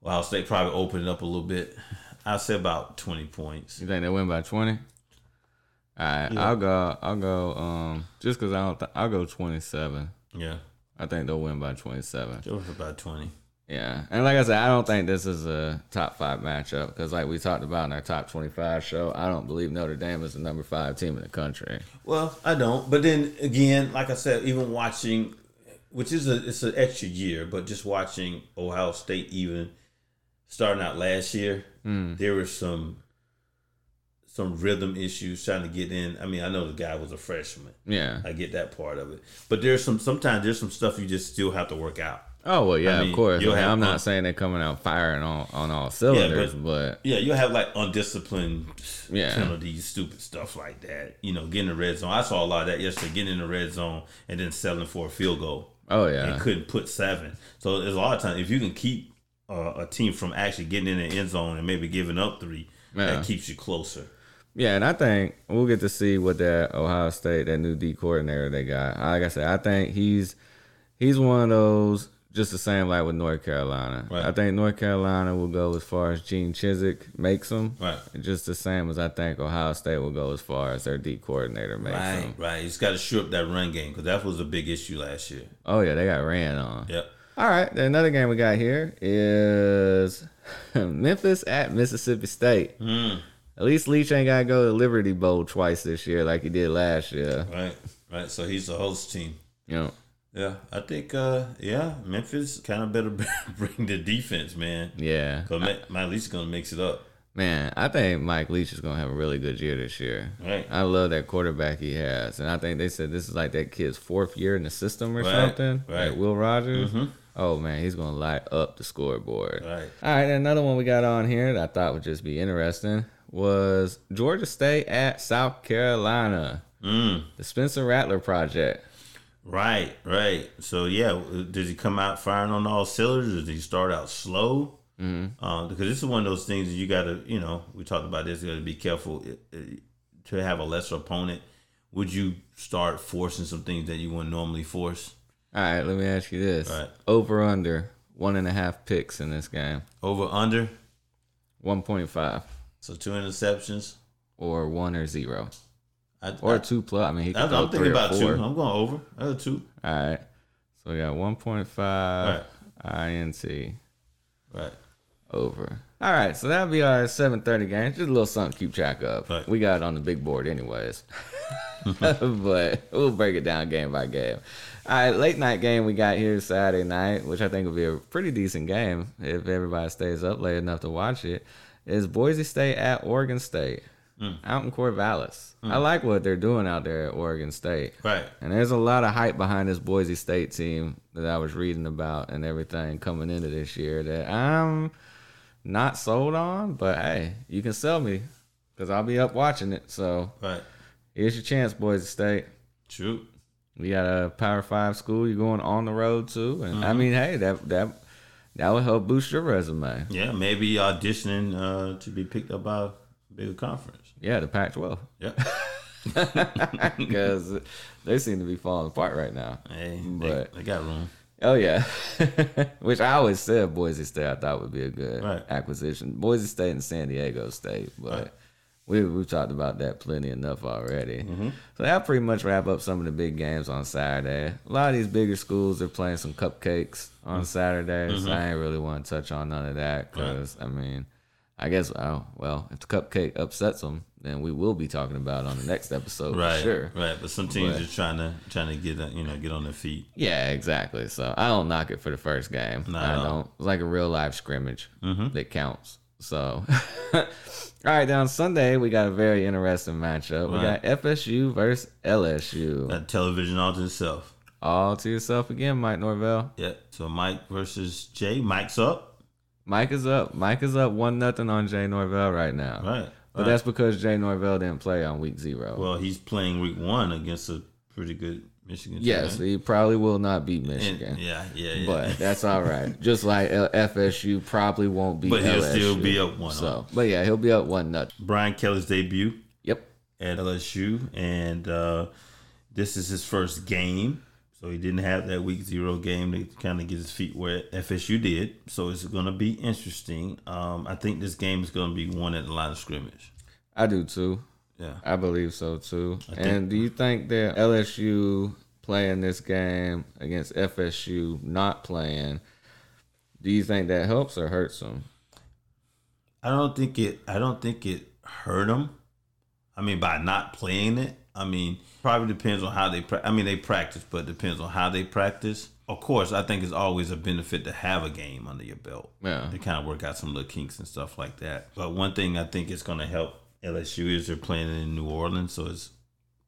well, I'll say probably open it up a little bit. I'll say about twenty points. You think they win by twenty? All right. Yeah. I'll go, I'll go, um, just because I don't, th- I'll go twenty-seven. Yeah. I think they'll win by twenty-seven. They'll win by twenty. Yeah, and like I said, I don't think this is a top five matchup because, like we talked about in our top twenty-five show, I don't believe Notre Dame is the number five team in the country. Well, I don't. But then again, like I said, even watching, which is a it's an extra year, but just watching Ohio State even starting out last year, mm. there was some some rhythm issues trying to get in. I mean, I know the guy was a freshman. Yeah, I get that part of it. But there's some sometimes there's some stuff you just still have to work out. Oh, well, yeah, I mean, of course. Like, have, I'm not um, saying they're coming out firing on, on all cylinders, yeah, but, but... Yeah, you'll have, like, undisciplined yeah. penalties, stupid stuff like that. You know, getting in the red zone. I saw a lot of that yesterday, getting in the red zone and then settling for a field goal. Oh, yeah. And couldn't put seven. So, there's a lot of times, if you can keep uh, a team from actually getting in the end zone and maybe giving up three, yeah. that keeps you closer. Yeah, and I think we'll get to see what that Ohio State, that new D coordinator they got. Like I said, I think he's he's one of those... Just the same like with North Carolina. Right. I think North Carolina will go as far as Gene Chizik makes them. Right. Just the same as I think Ohio State will go as far as their D coordinator makes right, them. Right, right. He's got to shore up that run game because that was a big issue last year. Oh, yeah. They got ran on. Yep. All right. Another game we got here is Memphis at Mississippi State. Mm. At least Leach ain't got to go to Liberty Bowl twice this year like he did last year. Right, right. So he's the host team. Yeah. Yeah, I think, uh, yeah, Memphis kind of better bring the defense, man. Yeah. Because Mike Leach is going to mix it up. Man, I think Mike Leach is going to have a really good year this year. Right. I love that quarterback he has. And I think they said this is like that kid's fourth year in the system or right. something. Right. Like Will Rogers. Mm-hmm. Oh, man, he's going to light up the scoreboard. Right. All right, another one we got on here that I thought would just be interesting was Georgia State at South Carolina. Mm. The Spencer Rattler Project. Right, right. So, yeah, did he come out firing on all cylinders? Or did he start out slow? Mm-hmm. Um, because this is one of those things that you got to, you know, we talked about this, you got to be careful to have a lesser opponent. Would you start forcing some things that you wouldn't normally force? All right, let me ask you this. Right. Over, under, one and a half picks in this game. Over, under? one point five. So two interceptions? Or one or zero. I, or I, two plus. I mean, he I, I'm thinking about two. I'm going over. Another two. All right. So we got one point five right. I N T. Right. Over. All right. So that'll be our seven thirty game. Just a little something to keep track of. Right. We got it on the big board, anyways. But we'll break it down game by game. All right. Late night game we got here Saturday night, which I think will be a pretty decent game if everybody stays up late enough to watch it, is Boise State at Oregon State. Mm. Out in Corvallis. Mm. I like what they're doing out there at Oregon State. Right. And there's a lot of hype behind this Boise State team that I was reading about and everything coming into this year that I'm not sold on, but hey, you can sell me because I'll be up watching it. So right. Here's your chance, Boise State. True. We got a Power Five school you're going on the road to. And mm-hmm. I mean, hey, that that that will help boost your resume. Yeah, maybe auditioning uh, to be picked up by big conference. Yeah, the Pac twelve. Yeah. Because they seem to be falling apart right now. Hey, but, they, they got room. Oh, yeah. Which I always said Boise State I thought would be a good right. acquisition. Boise State and San Diego State. But right. we, we've talked about that plenty enough already. Mm-hmm. So that'll pretty much wrap up some of the big games on Saturday. A lot of these bigger schools are playing some cupcakes on mm-hmm. Saturday. Mm-hmm. So I ain't really want to touch on none of that because, right. I mean... I guess, oh, well, if the cupcake upsets them, then we will be talking about it on the next episode right, for sure. Right, but some teams but, are trying to trying to get you know get on their feet. Yeah, exactly. So I don't knock it for the first game. No, I don't. It's like a real live scrimmage mm-hmm. that counts. So, all right, down Sunday, we got a very interesting matchup. We right. got F S U versus L S U. That television all to itself. All to yourself again, Mike Norvell. Yeah, so Mike versus Jay. Mike's up. Mike is up. Mike is up one nothing on Jay Norvell right now. Right. But right. that's because Jay Norvell didn't play on week zero. Well, he's playing week one against a pretty good Michigan team. Yes, so he probably will not beat Michigan. And, yeah, yeah, yeah. But that's all right. Just like F S U probably won't beat L S U. But he'll L S U, still be up one. So, but yeah, he'll be up one nothing. Brian Kelly's debut. Yep. At L S U, and uh, this is his first game. So he didn't have that week zero game to kind of get his feet wet. F S U did. So it's going to be interesting. Um, I think this game is going to be won at the line of scrimmage. I do too. Yeah. I believe so too. I and think- do you think that L S U playing this game against F S U not playing, Do you think that helps or hurts him? I don't think it. I don't think it hurt him. I mean, by not playing it. I mean, probably depends on how they. Pra- I mean, they practice, but it depends on how they practice. Of course, I think it's always a benefit to have a game under your belt. Yeah, to kind of work out some little kinks and stuff like that. But one thing I think it's going to help L S U is they're playing in New Orleans, so it's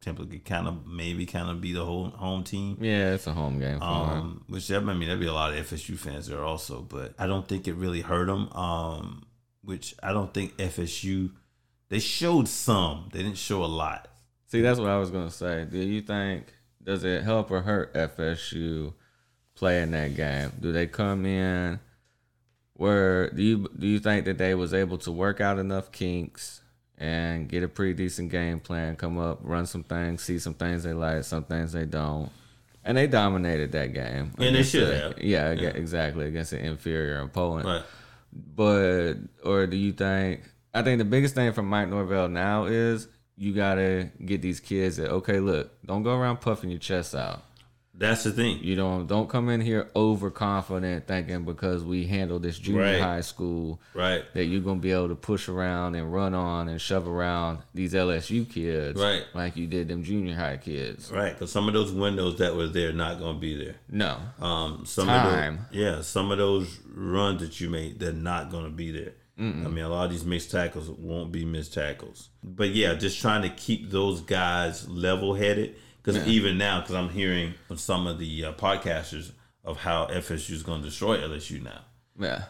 typically kind of maybe kind of be the whole home team. Yeah, it's a home game. For um, them. Which I mean, there'd be a lot of F S U fans there also, but I don't think it really hurt them. Um, which I don't think F S U. They showed some. They didn't show a lot. See, that's what I was going to say. Do you think, does it help or hurt F S U playing that game? Do they come in where, do you do you think that they was able to work out enough kinks and get a pretty decent game plan, come up, run some things, see some things they like, some things they don't? And they dominated that game. And they should the, have. Yeah, yeah, exactly, against an inferior opponent. Right. But, or do you think, I think the biggest thing from Mike Norvell now is, you got to get these kids that, okay, look, don't go around puffing your chest out. That's the thing. You don't don't come in here overconfident thinking because we handle this junior right. high school right. that you're going to be able to push around and run on and shove around these L S U kids right. like you did them junior high kids. Right, because some of those windows that were there not going to be there. No. Um, some Time. Of those, yeah, some of those runs that you made, they're not going to be there. Mm-mm. I mean, a lot of these missed tackles won't be missed tackles. But, yeah, just trying to keep those guys level-headed. Because yeah. even now, because I'm hearing from some of the uh, podcasters of how F S U is going to destroy L S U now. Yeah.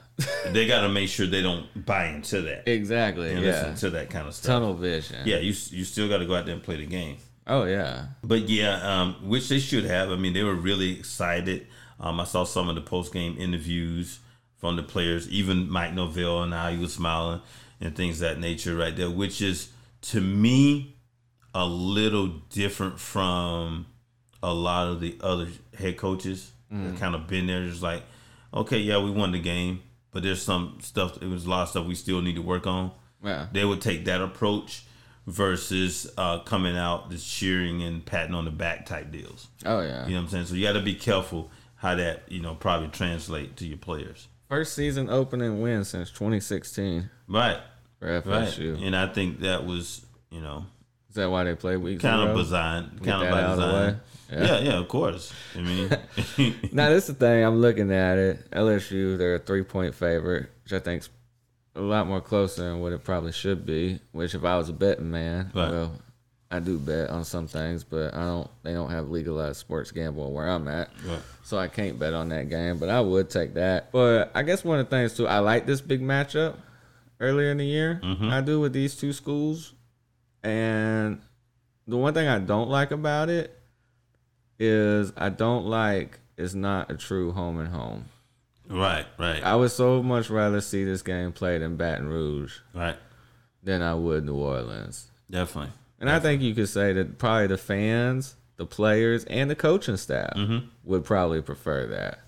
They got to make sure they don't buy into that. Exactly, and yeah. listen to that kind of stuff. Tunnel vision. Yeah, you you still got to go out there and play the game. Oh, yeah. But, yeah, um, which they should have. I mean, they were really excited. Um, I saw some of the post-game interviews from the players, even Mike Norvell and how he was smiling and things of that nature right there, which is, to me, a little different from a lot of the other head coaches mm. that kind of been there just like, okay, yeah, we won the game, but there's some stuff, it was a lot of stuff we still need to work on. Yeah. They would take that approach versus uh, coming out just cheering and patting on the back type deals. Oh, yeah. You know what I'm saying? So you got to be careful how that, you know, probably translate to your players. First season opening win since twenty sixteen. Right. For F S U. Right. And I think that was, you know. Is that why they play weeks Kind in of row? Design. Get kind of by design. Yeah. yeah, yeah, of course. I mean. Now, this is the thing. I'm looking at it. L S U, they're a three-point favorite, which I think's a lot more closer than what it probably should be, which if I was a betting man, right. well, I do bet on some things, but I don't. They don't have legalized sports gambling where I'm at, right. so I can't bet on that game. But I would take that. But I guess one of the things too, I like this big matchup earlier in the year. Mm-hmm. I do with these two schools, and the one thing I don't like about it is I don't like it's not a true home and home. Right, right. I would so much rather see this game played in Baton Rouge, right, than I would New Orleans. Definitely. And I think you could say that probably the fans, the players, and the coaching staff mm-hmm. would probably prefer that.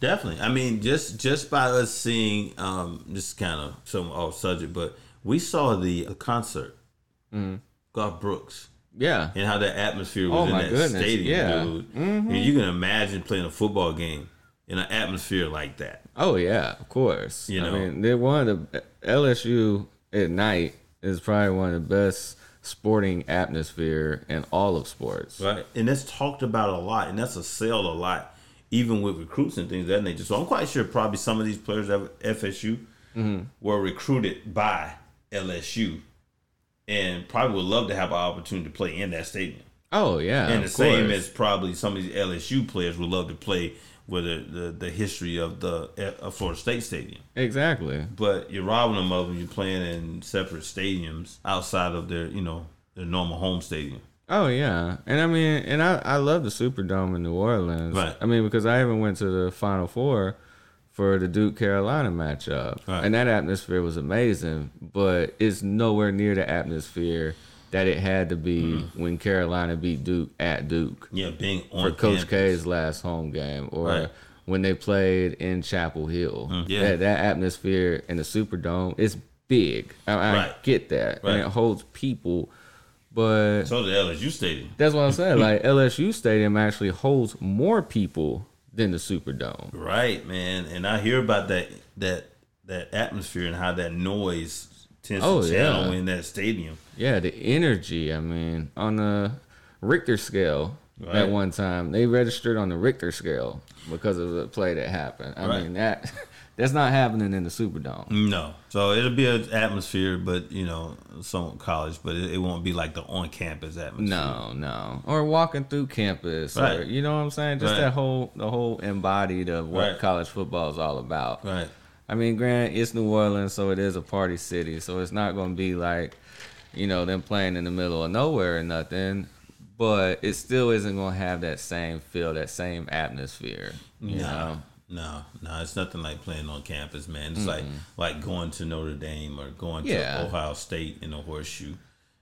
Definitely. I mean, just just by us seeing, um, this is kind of some off subject, but we saw the concert, mm-hmm. Garth Brooks. Yeah. And how the atmosphere was oh, in that goodness. stadium, yeah. dude. Mm-hmm. And you can imagine playing a football game in an atmosphere like that. Oh, yeah, of course. You know? I mean, they're one of the, L S U at night is probably one of the best sporting atmosphere in all of sports. Right. And that's talked about a lot, and that's a sell a lot, even with recruits and things of that nature. So I'm quite sure probably some of these players at F S U mm-hmm. were recruited by L S U and probably would love to have an opportunity to play in that stadium. Oh, yeah. And the same as probably some of these L S U players would love to play with the, the, the history of the of Florida State Stadium. Exactly. But you're robbing them of them. You're playing in separate stadiums outside of their, you know, their normal home stadium. Oh, yeah. And, I mean, and I, I love the Superdome in New Orleans. Right. I mean, because I even went to the Final Four for the Duke-Carolina matchup. Right. And that atmosphere was amazing, but it's nowhere near the atmosphere that it had to be mm-hmm. when Carolina beat Duke at Duke. Yeah, being on for Coach campus. K's last home game, or right. when they played in Chapel Hill. Mm-hmm. Yeah, that, that atmosphere in the Superdome, it's big. I, I right. get that, right. and it holds people. But so the L S U Stadium. That's what I'm saying. Like L S U Stadium actually holds more people than the Superdome. Right, man. And I hear about that that that atmosphere and how that noise tends oh, to channel yeah. in that stadium. Yeah, the energy. I mean, on the Richter scale right. at one time, they registered on the Richter scale because of the play that happened. I right. mean, that that's not happening in the Superdome. No. So it'll be an atmosphere, but, you know, some college, but it, it won't be like the on-campus atmosphere. No, no. Or walking through campus. Right. Or, you know what I'm saying? Just right. that whole the whole embodied of what right. college football is all about. Right. I mean, granted, it's New Orleans, so it is a party city, so it's not going to be like, you know, them playing in the middle of nowhere or nothing, but it still isn't going to have that same feel, that same atmosphere, you no. know? No, no, it's nothing like playing on campus, man. It's mm-hmm. like like going to Notre Dame or going yeah. to Ohio State in a horseshoe,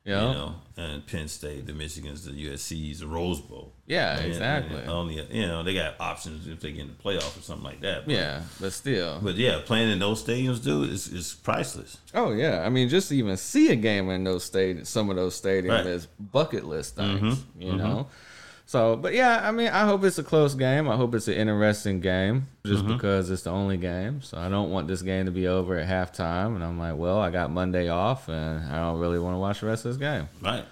yep. you know, and Penn State, the Michigans, the U S Cs, the Rose Bowl. Yeah, and, exactly. And only you know they got options if they get in the playoff or something like that. But, yeah, but still. But yeah, playing in those stadiums, dude, is is priceless. Oh yeah, I mean, just to even see a game in those stadiums, some of those stadiums, right. is bucket list things, mm-hmm. you mm-hmm. know. So, but yeah, I mean, I hope it's a close game. I hope it's an interesting game just mm-hmm. because it's the only game. So I don't want this game to be over at halftime. And I'm like, well, I got Monday off and I don't really want to watch the rest of this game. Right.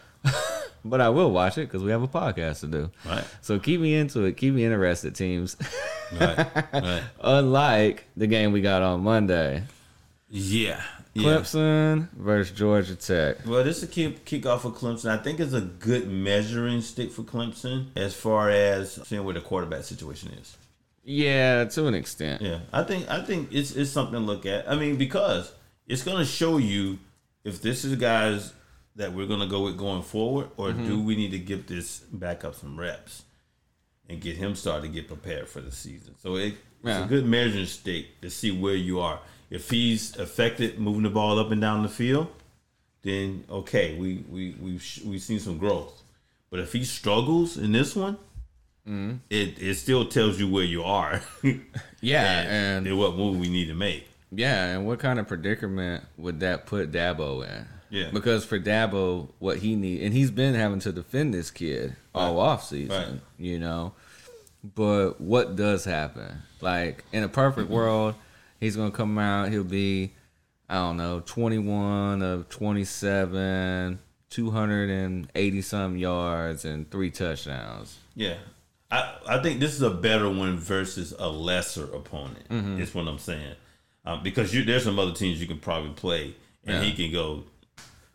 But I will watch it because we have a podcast to do. Right. So keep me into it. Keep me interested, teams. Right. Right. Unlike the game we got on Monday. Yeah. Clemson yeah. versus Georgia Tech. Well, this is a kick, kick off of Clemson. I think it's a good measuring stick for Clemson as far as seeing where the quarterback situation is. Yeah, to an extent. Yeah, I think I think it's it's something to look at. I mean, because it's going to show you if this is guys that we're going to go with going forward, or mm-hmm. do we need to give this backup some reps and get him started to get prepared for the season. So it, it's yeah. a good measuring stick to see where you are. If he's affected moving the ball up and down the field, then okay, we we we've we've seen some growth. But if he struggles in this one, mm-hmm. it it still tells you where you are. yeah, and, and what move we need to make. Yeah, and what kind of predicament would that put Dabo in? Yeah, because for Dabo, what he need, and he's been having to defend this kid all right. offseason, right. you know. But what does happen? Like in a perfect mm-hmm. world. He's going to come out, he'll be, I don't know, twenty-one of twenty-seven, two hundred eighty-some yards, and three touchdowns. Yeah. I, I think this is a better one versus a lesser opponent, mm-hmm. is what I'm saying. Um, because you, there's some other teams you can probably play, and yeah. he can go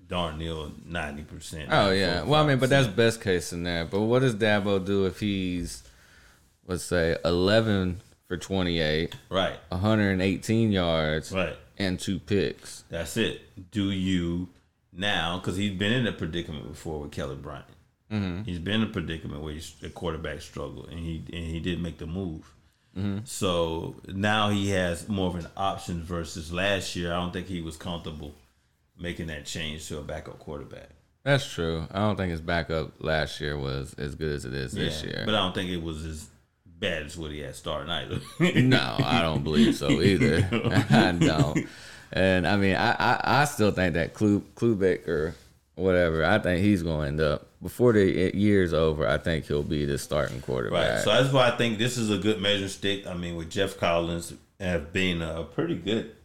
darn near ninety percent. Oh, yeah. Well, I mean, but that's best case scenario. But what does Dabo do if he's, let's say, eleven for twenty-eight, right, one hundred eighteen yards, right, and two picks? That's it. Do you now, because he's been in a predicament before with Kelly Bryant. Mm-hmm. He's been in a predicament where the quarterback struggled, and he and he did make the move. Mm-hmm. So now he has more of an option versus last year. I don't think he was comfortable making that change to a backup quarterback. That's true. I don't think his backup last year was as good as it is yeah, this year. But I don't think it was as bad as what he had starting either. No, I don't believe so either. I don't. And, I mean, I, I, I still think that Klu, Klubeck or whatever, I think he's going to end up, before the year's over, I think he'll be the starting quarterback. Right, so that's why I think this is a good measure stick. I mean, with Jeff Collins have been a pretty good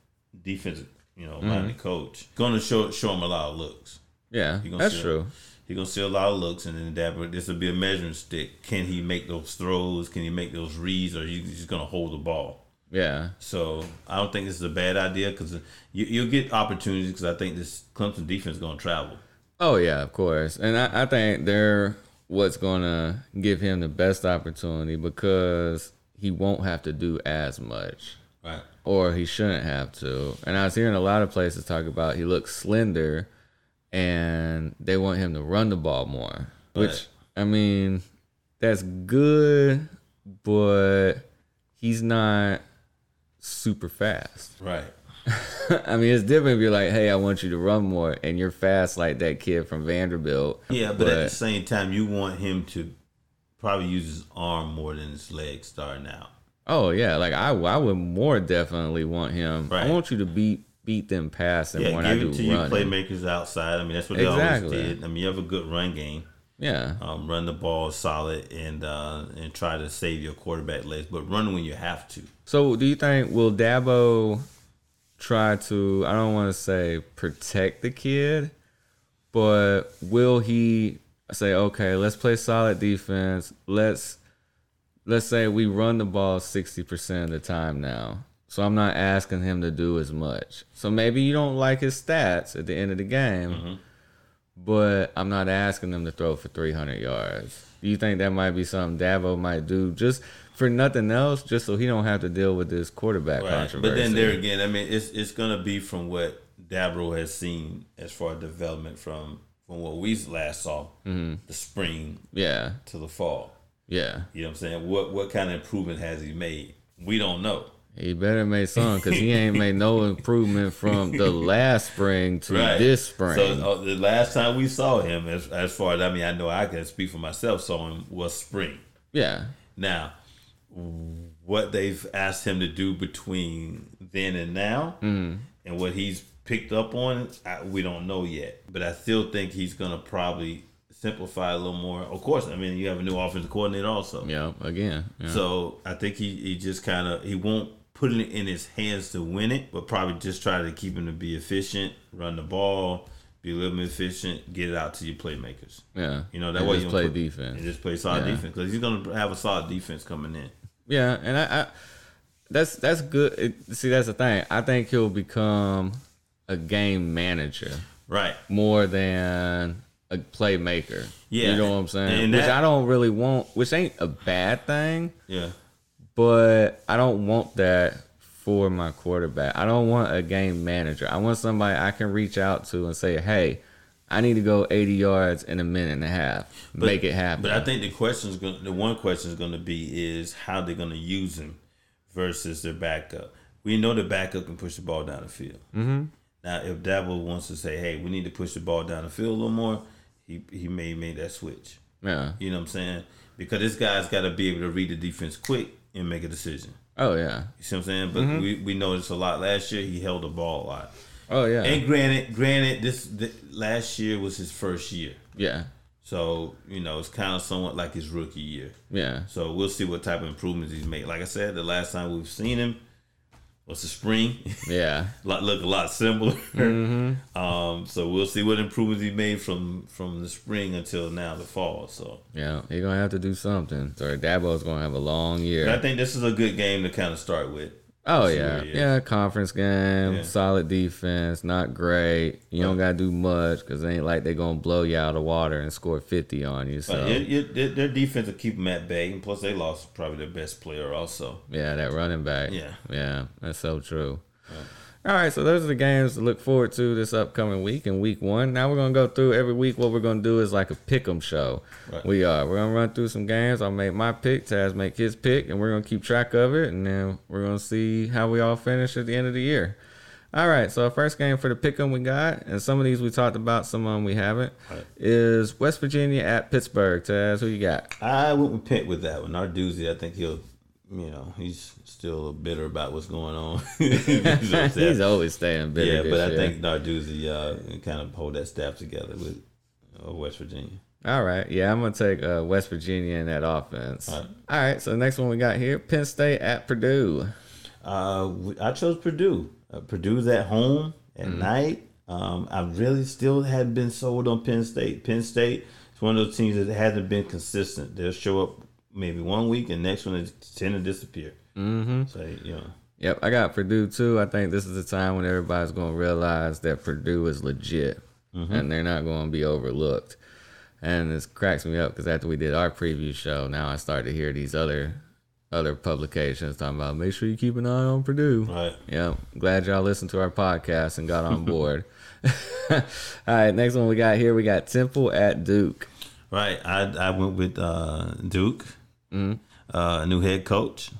defensive, you know, minded mm-hmm. coach, going to show show him a lot of looks. Yeah, that's see, true. He's going to see a lot of looks, and then that, this will be a measuring stick. Can he make those throws? Can he make those reads? Or he's just going to hold the ball? Yeah. So I don't think this is a bad idea because you, you'll get opportunities because I think this Clemson defense is going to travel. Oh, yeah, of course. And I, I think they're what's going to give him the best opportunity because he won't have to do as much. Right. Or he shouldn't have to. And I was hearing a lot of places talk about he looks slender, and they want him to run the ball more, which, right. I mean, that's good, but he's not super fast. Right. I mean, it's different if you're like, hey, I want you to run more, and you're fast like that kid from Vanderbilt. Yeah, but, but at the same time, you want him to probably use his arm more than his leg starting out. Oh, yeah. Like, I, I would more definitely want him. Right. I want you to beat. beat them past and yeah, when I do give it to running. You playmakers outside. I mean, that's what they exactly. always did. I mean, you have a good run game. Yeah. Um, run the ball solid and uh, and try to save your quarterback legs, but run when you have to. So do you think will Dabo try to, I don't want to say protect the kid, but will he say, okay, let's play solid defense. Let's let's say we run the ball sixty percent of the time now. So I'm not asking him to do as much. So maybe you don't like his stats at the end of the game. Mm-hmm. But I'm not asking them to throw for three hundred yards. Do you think that might be something Dabo might do just for nothing else, just so he don't have to deal with this quarterback right. controversy? But then there again, I mean, it's it's going to be from what Dabo has seen as far as development from, from what we last saw, mm-hmm. the spring yeah. to the fall. Yeah. You know what I'm saying? What, what kind of improvement has he made? We don't know. He better make some, because he ain't made no improvement from the last spring to right. this spring. So uh, the last time we saw him, as, as far as, I mean, I know I can speak for myself, saw him was spring. Yeah. Now, what they've asked him to do between then and now, mm. and what he's picked up on, I, we don't know yet. But I still think he's going to probably simplify a little more. Of course, I mean, you have a new offensive coordinator also. Yeah, again. Yeah. So I think he, he just kind of, he won't putting it in his hands to win it, but probably just try to keep him to be efficient, run the ball, be a little bit efficient, get it out to your playmakers. Yeah. You know, that and way you play put, defense. And just play solid yeah. defense, because he's going to have a solid defense coming in. Yeah, and I, I that's that's good. It, see, that's the thing. I think he'll become a game manager. Right. More than a playmaker. Yeah. You know what I'm saying? And which that, I don't really want, which ain't a bad thing. Yeah. But I don't want that for my quarterback. I don't want a game manager. I want somebody I can reach out to and say, hey, I need to go eighty yards in a minute and a half. But, make it happen. But I think the question's gonna, the one question is going to be is how they're going to use him versus their backup. We know the backup can push the ball down the field. Mm-hmm. Now, if Dabo wants to say, hey, we need to push the ball down the field a little more, he, he may make that switch. Yeah. You know what I'm saying? Because this guy's got to be able to read the defense quick and make a decision. Oh, yeah. You see what I'm saying? But mm-hmm. we, we noticed a lot last year. He held the ball a lot. Oh, yeah. And granted, granted, this th- last year was his first year. Yeah. So, you know, it's kind of somewhat like his rookie year. Yeah. So we'll see what type of improvements he's made. Like I said, the last time we've seen him was the spring. Yeah. Looked a lot similar. Mm-hmm. Um, so we'll see what improvements he made from, from the spring until now, the fall. So yeah, he's going to have to do something. So Dabo's going to have a long year. But I think this is a good game to kind of start with. Oh, yeah. Yeah, conference game, yeah. solid defense, not great. You don't got to do much because it ain't like they're going to blow you out of the water and score fifty on you. So it, it, it, their defense will keep them at bay, and plus they lost probably their best player also. Yeah, that running back. Yeah. Yeah, that's so true. Yeah. All right, so those are the games to look forward to this upcoming week in week one. Now we're going to go through every week. What we're going to do is like a pick'em show. Right. We are. We're going to run through some games. I'll make my pick, Taz make his pick, and we're going to keep track of it, and then we're going to see how we all finish at the end of the year. All right, so our first game for the pick'em we got, and some of these we talked about, some of them we haven't, right. is West Virginia at Pittsburgh. Taz, who you got? I went with Pitt with that one. Narduzzi, I think he'll... You know, he's still bitter about what's going on. he's, he's always staying bitter. Yeah, but I year. think Narduzzi uh, kind of hold that staff together with uh, West Virginia. All right. Yeah, I'm going to take uh, West Virginia in that offense. All right. All right. So the next one we got here, Penn State at Purdue. Uh, I chose Purdue. Uh, Purdue's at home at mm-hmm. night. Um, I really still haven't been sold on Penn State. Penn State is one of those teams that hasn't been consistent. They'll show up maybe one week, and next one is tend to disappear. Mm-hmm. So, you know. Yep, I got Purdue, too. I think this is the time when everybody's going to realize that Purdue is legit, mm-hmm. and they're not going to be overlooked. And this cracks me up, because after we did our preview show, now I start to hear these other other publications talking about, make sure you keep an eye on Purdue. Right. Yep, glad y'all listened to our podcast and got on board. All right, next one we got here, we got Temple at Duke. Right, I, I went with uh, Duke. Mm-hmm. Uh, new head coach,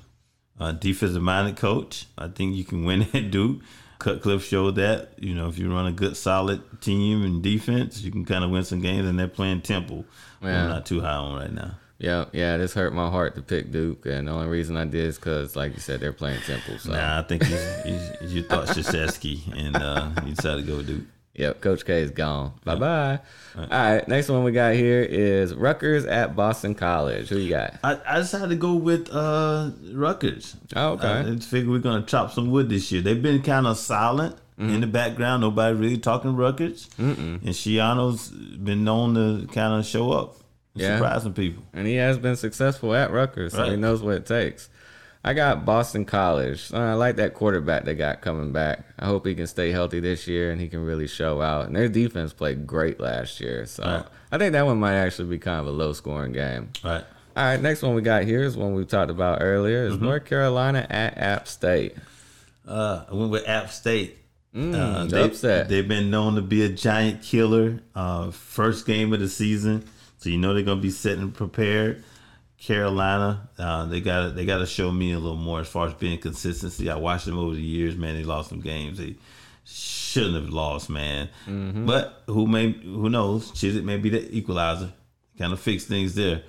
uh, defensive-minded coach. I think you can win at Duke. Cutcliffe showed that. You know, if you run a good, solid team and defense, you can kind of win some games. And they're playing Temple. Yeah. I'm not too high on right now. Yeah, yeah. This hurt my heart to pick Duke, and the only reason I did is because, like you said, they're playing Temple. So. Nah, I think you, you, you thought Krzyzewski, and uh, you decided to go with Duke. Yep, Coach K is gone. Bye bye. All, right. All right, next one we got here is Rutgers at Boston College. Who you got? I, I just had to go with uh, Rutgers. Oh, okay. I, I figure we're gonna chop some wood this year. They've been kind of silent mm-hmm. in the background. Nobody really talking Rutgers. Mm-mm. And Shiano's been known to kind of show up, and yeah. surprise some people. And he has been successful at Rutgers, right. so he knows what it takes. I got Boston College. Uh, I like that quarterback they got coming back. I hope he can stay healthy this year and he can really show out. And their defense played great last year. So right. I think that one might actually be kind of a low-scoring game. Right. All right, next one we got here is one we talked about earlier. Is mm-hmm. North Carolina at App State. Uh, I went with App State. Mm, uh, they, upset. They've been known to be a giant killer. Uh, first game of the season. So you know they're going to be sitting prepared. Carolina, uh, they gotta they gotta show me a little more as far as being consistency. I watched them over the years, man. They lost some games they shouldn't have lost, man. Mm-hmm. But who may who knows? Chizik may be the equalizer, kind of fix things there.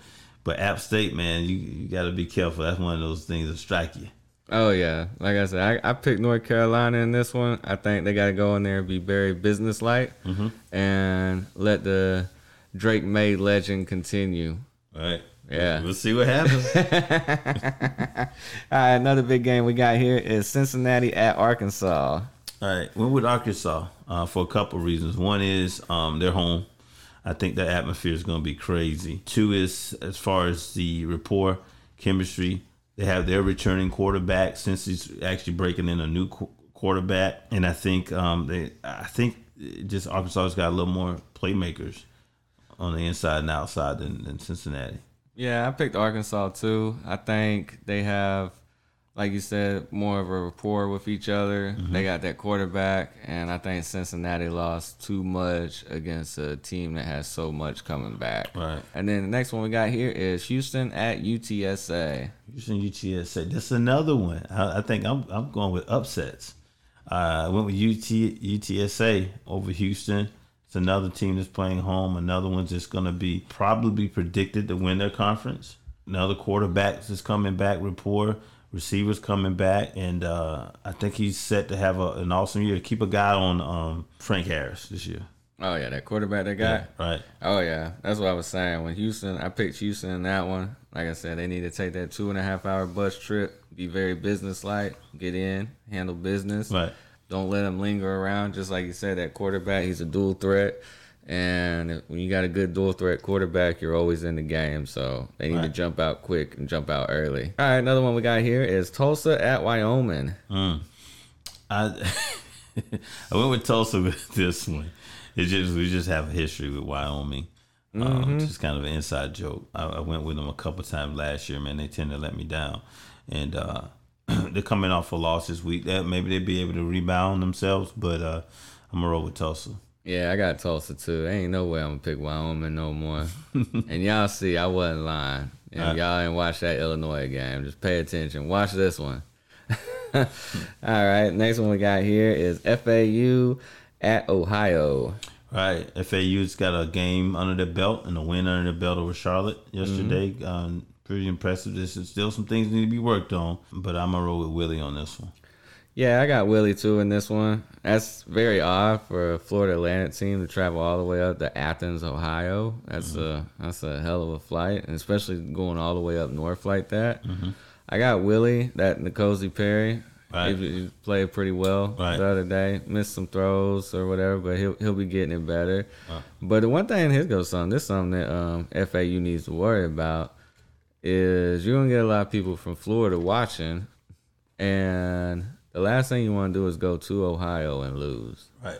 But App State, man, you you gotta be careful. That's one of those things that strike you. Oh yeah, like I said, I, I picked North Carolina in this one. I think they gotta go in there and be very businesslike mm-hmm. and let the Drake May legend continue. All right. Yeah. We'll see what happens. All right, another big game we got here is Cincinnati at Arkansas. All right, we're with Arkansas uh, for a couple of reasons. One is um, they're home. I think the atmosphere is going to be crazy. Two is as far as the rapport, chemistry, they have their returning quarterback since he's actually breaking in a new qu- quarterback. And I think um, they, I think just Arkansas's got a little more playmakers on the inside and outside than, than Cincinnati. Yeah, I picked Arkansas too. I think they have, like you said, more of a rapport with each other. Mm-hmm. They got that quarterback, and I think Cincinnati lost too much against a team that has so much coming back. Right. And then the next one we got here is Houston at U T S A. Houston U T S A. That's another one. I, I think I'm I'm going with upsets. Uh, I went with U T U T S A over Houston. Another team that's playing home. Another one's just going to be probably predicted to win their conference. Another quarterback is coming back, rapport, receivers coming back, and uh, I think he's set to have a, an awesome year. Keep a guy on um, Frank Harris this year. Oh, yeah, that quarterback they got? Yeah, right. Oh, yeah. That's what I was saying. When Houston, I picked Houston in that one. Like I said, they need to take that two and a half hour bus trip, be very business-like, get in, handle business. Right. Don't let him linger around. Just like you said, that quarterback, he's a dual threat. And when you got a good dual threat quarterback, you're always in the game. So they need right. to jump out quick and jump out early. All right, another one we got here is Tulsa at Wyoming. Mm. I I went with Tulsa with this one. It just we just have a history with Wyoming. Mm-hmm. Um, just kind of an inside joke. I, I went with them a couple times last year, man. They tend to let me down. And uh they're coming off a loss this week. That maybe they'd be able to rebound themselves, but uh, I'm gonna roll with Tulsa. Yeah, I got Tulsa too. Ain't no way I'm gonna pick Wyoming no more. And y'all see, I wasn't lying. And right. y'all ain't watch that Illinois game. Just pay attention. Watch this one. All right, next one we got here is F A U at Ohio. All right, F A U's got a game under their belt and a win under their belt over Charlotte yesterday. Mm-hmm. Um, Pretty impressive. There's still some things need to be worked on, but I'm gonna roll with Willie on this one. Yeah, I got Willie too in this one. That's very odd for a Florida Atlantic team to travel all the way up to Athens, Ohio. That's mm-hmm. a that's a hell of a flight, and especially going all the way up north like that. Mm-hmm. I got Willie, that Nicozzi Perry. Right. He, he played pretty well right. the other day. Missed some throws or whatever, but he'll he'll be getting it better. Right. But the one thing here goes something. This is something that um, F A U needs to worry about. Is you're going to get a lot of people from Florida watching, and the last thing you want to do is go to Ohio and lose. Right.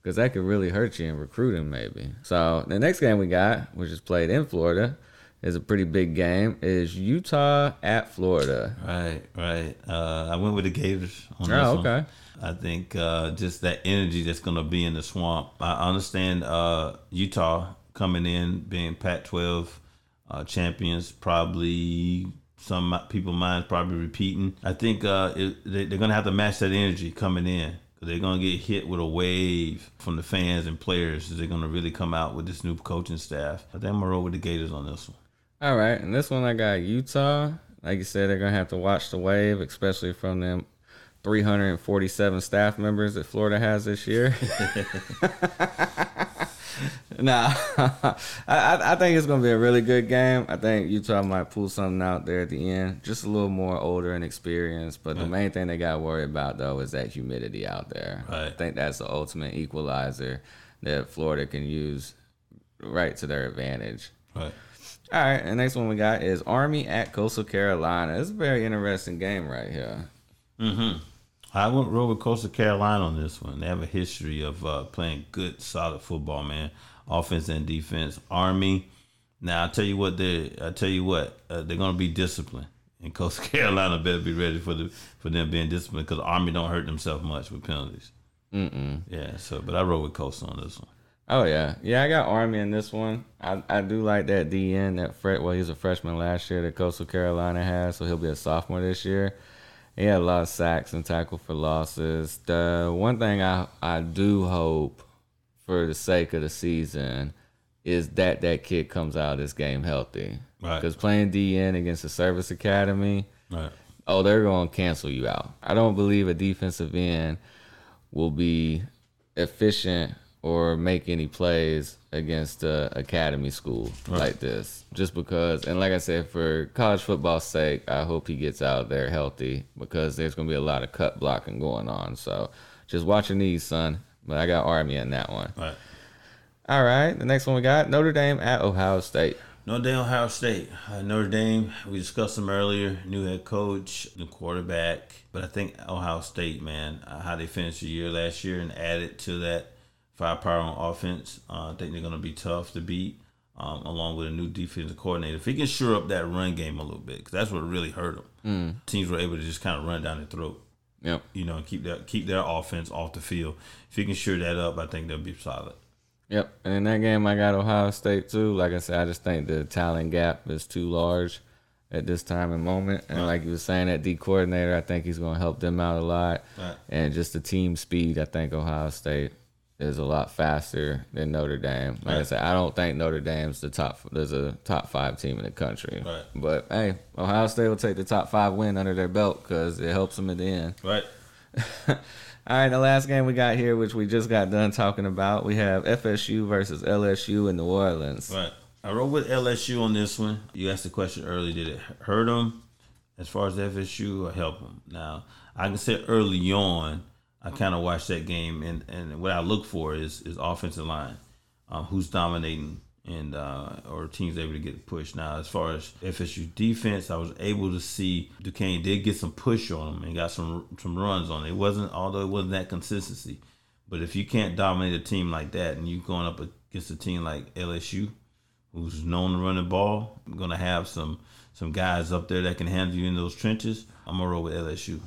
Because that could really hurt you in recruiting, maybe. So the next game we got, which is played in Florida, is a pretty big game, is Utah at Florida. Right, right. Uh, I went with the Gators on this oh, okay. one. I think uh, just that energy that's going to be in the swamp. I understand uh, Utah coming in, being Pac twelve, Uh, champions, probably some people minds probably repeating. I think uh, it, they, they're going to have to match that energy coming in. They're going to get hit with a wave from the fans and players. They're going to really come out with this new coaching staff. I think I'm going to roll with the Gators on this one. All right, and this one I got Utah. Like you said, they're going to have to watch the wave, especially from them three hundred forty-seven staff members that Florida has this year. Nah, I, I think it's going to be a really good game. I think Utah might pull something out there at the end. Just a little more older and experienced. But right. the main thing they got to worry about, though, is that humidity out there. Right. I think that's the ultimate equalizer that Florida can use right to their advantage. Right. All right, the next one we got is Army at Coastal Carolina. It's a very interesting game right here. Mm-hmm. I went roll with Coastal Carolina on this one. They have a history of uh, playing good, solid football, man. Offense and defense. Army. Now I tell you what, they I tell you what, uh, they're gonna be disciplined, and Coastal Carolina better be ready for the for them being disciplined, because Army don't hurt themselves much with penalties. Mm-mm. Yeah. So, but I roll with Coastal on this one. Oh yeah, yeah. I got Army in this one. I, I do like that D N that Fred. Well, he was a freshman last year that Coastal Carolina has, so he'll be a sophomore this year. He had a lot of sacks and tackle for losses. The one thing I I do hope, for the sake of the season, is that that kid comes out of this game healthy. Right. Because playing D N against the Service Academy, right. oh, they're going to cancel you out. I don't believe a defensive end will be efficient or make any plays against an academy school right. like this. Just because, and like I said, for college football's sake, I hope he gets out there healthy, because there's going to be a lot of cut blocking going on. So just watch your knees, son. But I got Army in that one. All right. All right. The next one we got, Notre Dame at Ohio State. Notre Dame, Ohio State. Uh, Notre Dame, we discussed them earlier. New head coach, new quarterback. But I think Ohio State, man, uh, how they finished the year last year and added to that firepower on offense. Uh, I think they're going to be tough to beat, um, along with a new defensive coordinator. If he can shore up that run game a little bit, because that's what really hurt them. Mm. Teams were able to just kind of run down their throat. Yep. You know, keep that keep their offense off the field. If you can shore that up, I think they'll be solid. Yep. And in that game, I got Ohio State too. Like I said, I just think the talent gap is too large at this time and moment. And right. like you were saying, that D coordinator, I think he's going to help them out a lot. Right. And just the team speed, I think Ohio State is a lot faster than Notre Dame. Like right. I said, I don't think Notre Dame's the top. There's a top five team in the country. Right. But hey, Ohio State will take the top five win under their belt, because it helps them at the end. Right. All right. The last game we got here, which we just got done talking about, we have F S U versus L S U in New Orleans. Right. I rolled with L S U on this one. You asked the question earlier: did it hurt them as far as F S U, or help them? Now, I can say early on, I kind of watched that game, and, and what I look for is is offensive line, um, who's dominating, and uh, or teams able to get pushed. Now, as far as F S U defense, I was able to see Duquesne did get some push on them and got some some runs on it. It wasn't, although it wasn't that consistency, but if you can't dominate a team like that, and you're going up against a team like L S U, who's known to run the ball, I'm going to have some some guys up there that can handle you in those trenches. I'm gonna roll with L S U.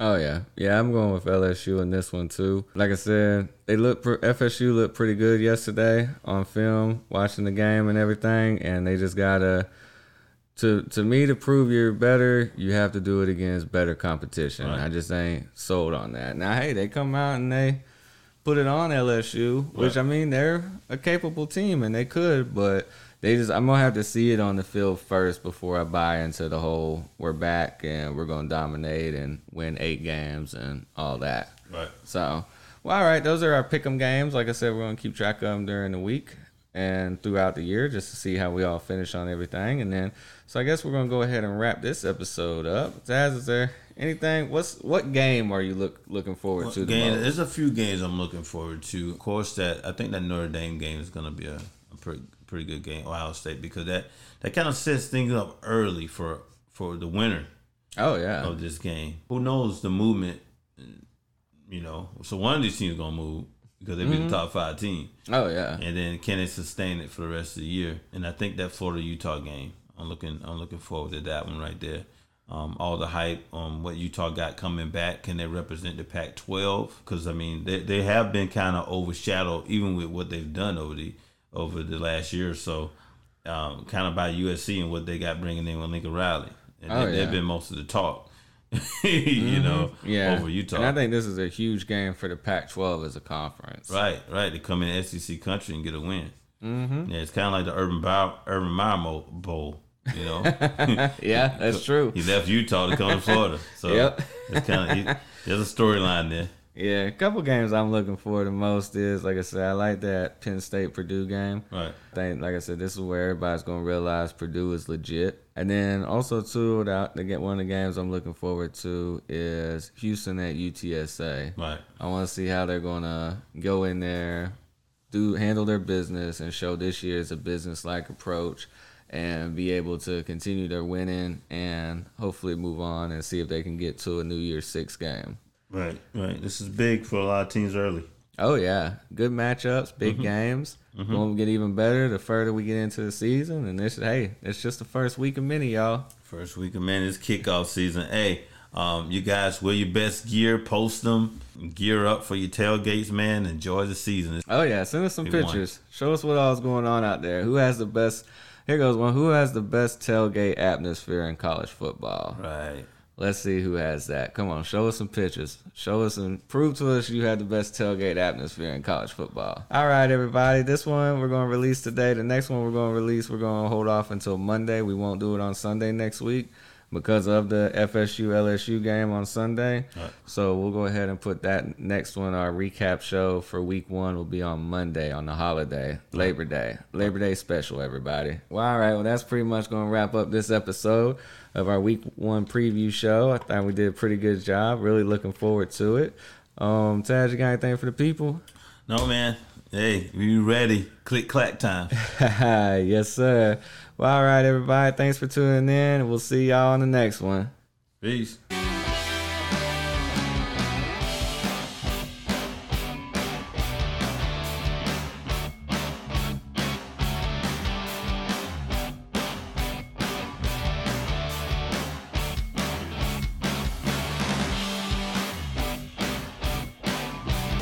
Oh, yeah. Yeah, I'm going with L S U in this one, too. Like I said, they look pre- F S U looked pretty good yesterday on film, watching the game and everything, and they just got to, to to me, to prove you're better, you have to do it against better competition. Right. I just ain't sold on that. Now, hey, they come out and they put it on L S U, right. which, I mean, they're a capable team, and they could, but they just I'm going to have to see it on the field first before I buy into the whole we're back and we're going to dominate and win eight games and all that. Right. So, well, all right, those are our pick'em games. Like I said, we're going to keep track of them during the week and throughout the year, just to see how we all finish on everything. And then, so I guess we're going to go ahead and wrap this episode up. Taz, is there anything? What's What game are you look, looking forward what to? Game, the most? There's a few games I'm looking forward to. Of course, that I think that Notre Dame game is going to be a, a pretty pretty good game, Ohio State, because that, that kind of sets things up early for, for the winner oh, yeah. of this game. Who knows the movement, you know? So one of these teams is going to move, because they'll be mm-hmm. the top five team. Oh, yeah. And then can they sustain it for the rest of the year? And I think that Florida-Utah game, I'm looking I'm looking forward to that one right there. Um, all the hype on what Utah got coming back. Can they represent the Pac twelve? Because, I mean, they, they have been kind of overshadowed, even with what they've done over the over the last year or so, um, kind of by U S C and what they got bringing in with Lincoln Riley. And oh, they, yeah. they've been most of the talk, you mm-hmm. know, yeah. over Utah. And I think this is a huge game for the Pac twelve as a conference. Right, right. To come in S E C country and get a win. Mm-hmm. Yeah, it's kind of like the Urban Meyer Bowl. You know, yeah, that's true. He left Utah to come to Florida, so yep. It's kind of there's a storyline there. Yeah, a couple games I'm looking forward to most is, like I said, I like that Penn State Purdue game. Right. I think, like I said, this is where everybody's gonna realize Purdue is legit. And then also too, that to get one of the games I'm looking forward to is Houston at U T S A. Right. I want to see how they're gonna go in there, do handle their business, and show this year is a business-like approach, and be able to continue their winning and hopefully move on and see if they can get to a New Year's Six game. Right, right. This is big for a lot of teams early. Oh, yeah. Good matchups, big mm-hmm. games. Mm-hmm. Won't get even better the further we get into the season. And this, hey, it's just the first week of many, y'all. First week of many. It's kickoff season. Hey, um, you guys wear your best gear, post them, gear up for your tailgates, man. Enjoy the season. Oh, yeah. Send us some we pictures. Won. Show us what all's going on out there. Who has the best... Here goes one. Who has the best tailgate atmosphere in college football? Right. Let's see who has that. Come on, show us some pictures. Show us and prove to us you had the best tailgate atmosphere in college football. All right, everybody. This one we're going to release today. The next one we're going to release, we're going to hold off until Monday. We won't do it on Sunday next week because of the F S U L S U game on Sunday. Right. So we'll go ahead and put that next one. Our recap show for week one will be on Monday on the holiday, Labor Day. Labor Day special, everybody. Well, all right. Well, that's pretty much going to wrap up this episode of our week one preview show. I thought we did a pretty good job. Really looking forward to it. Um, Taj, you got anything for the people? No, man. Hey, we ready. Click clack time. Yes, sir. Well, all right, everybody. Thanks for tuning in. We'll see y'all on the next one. Peace.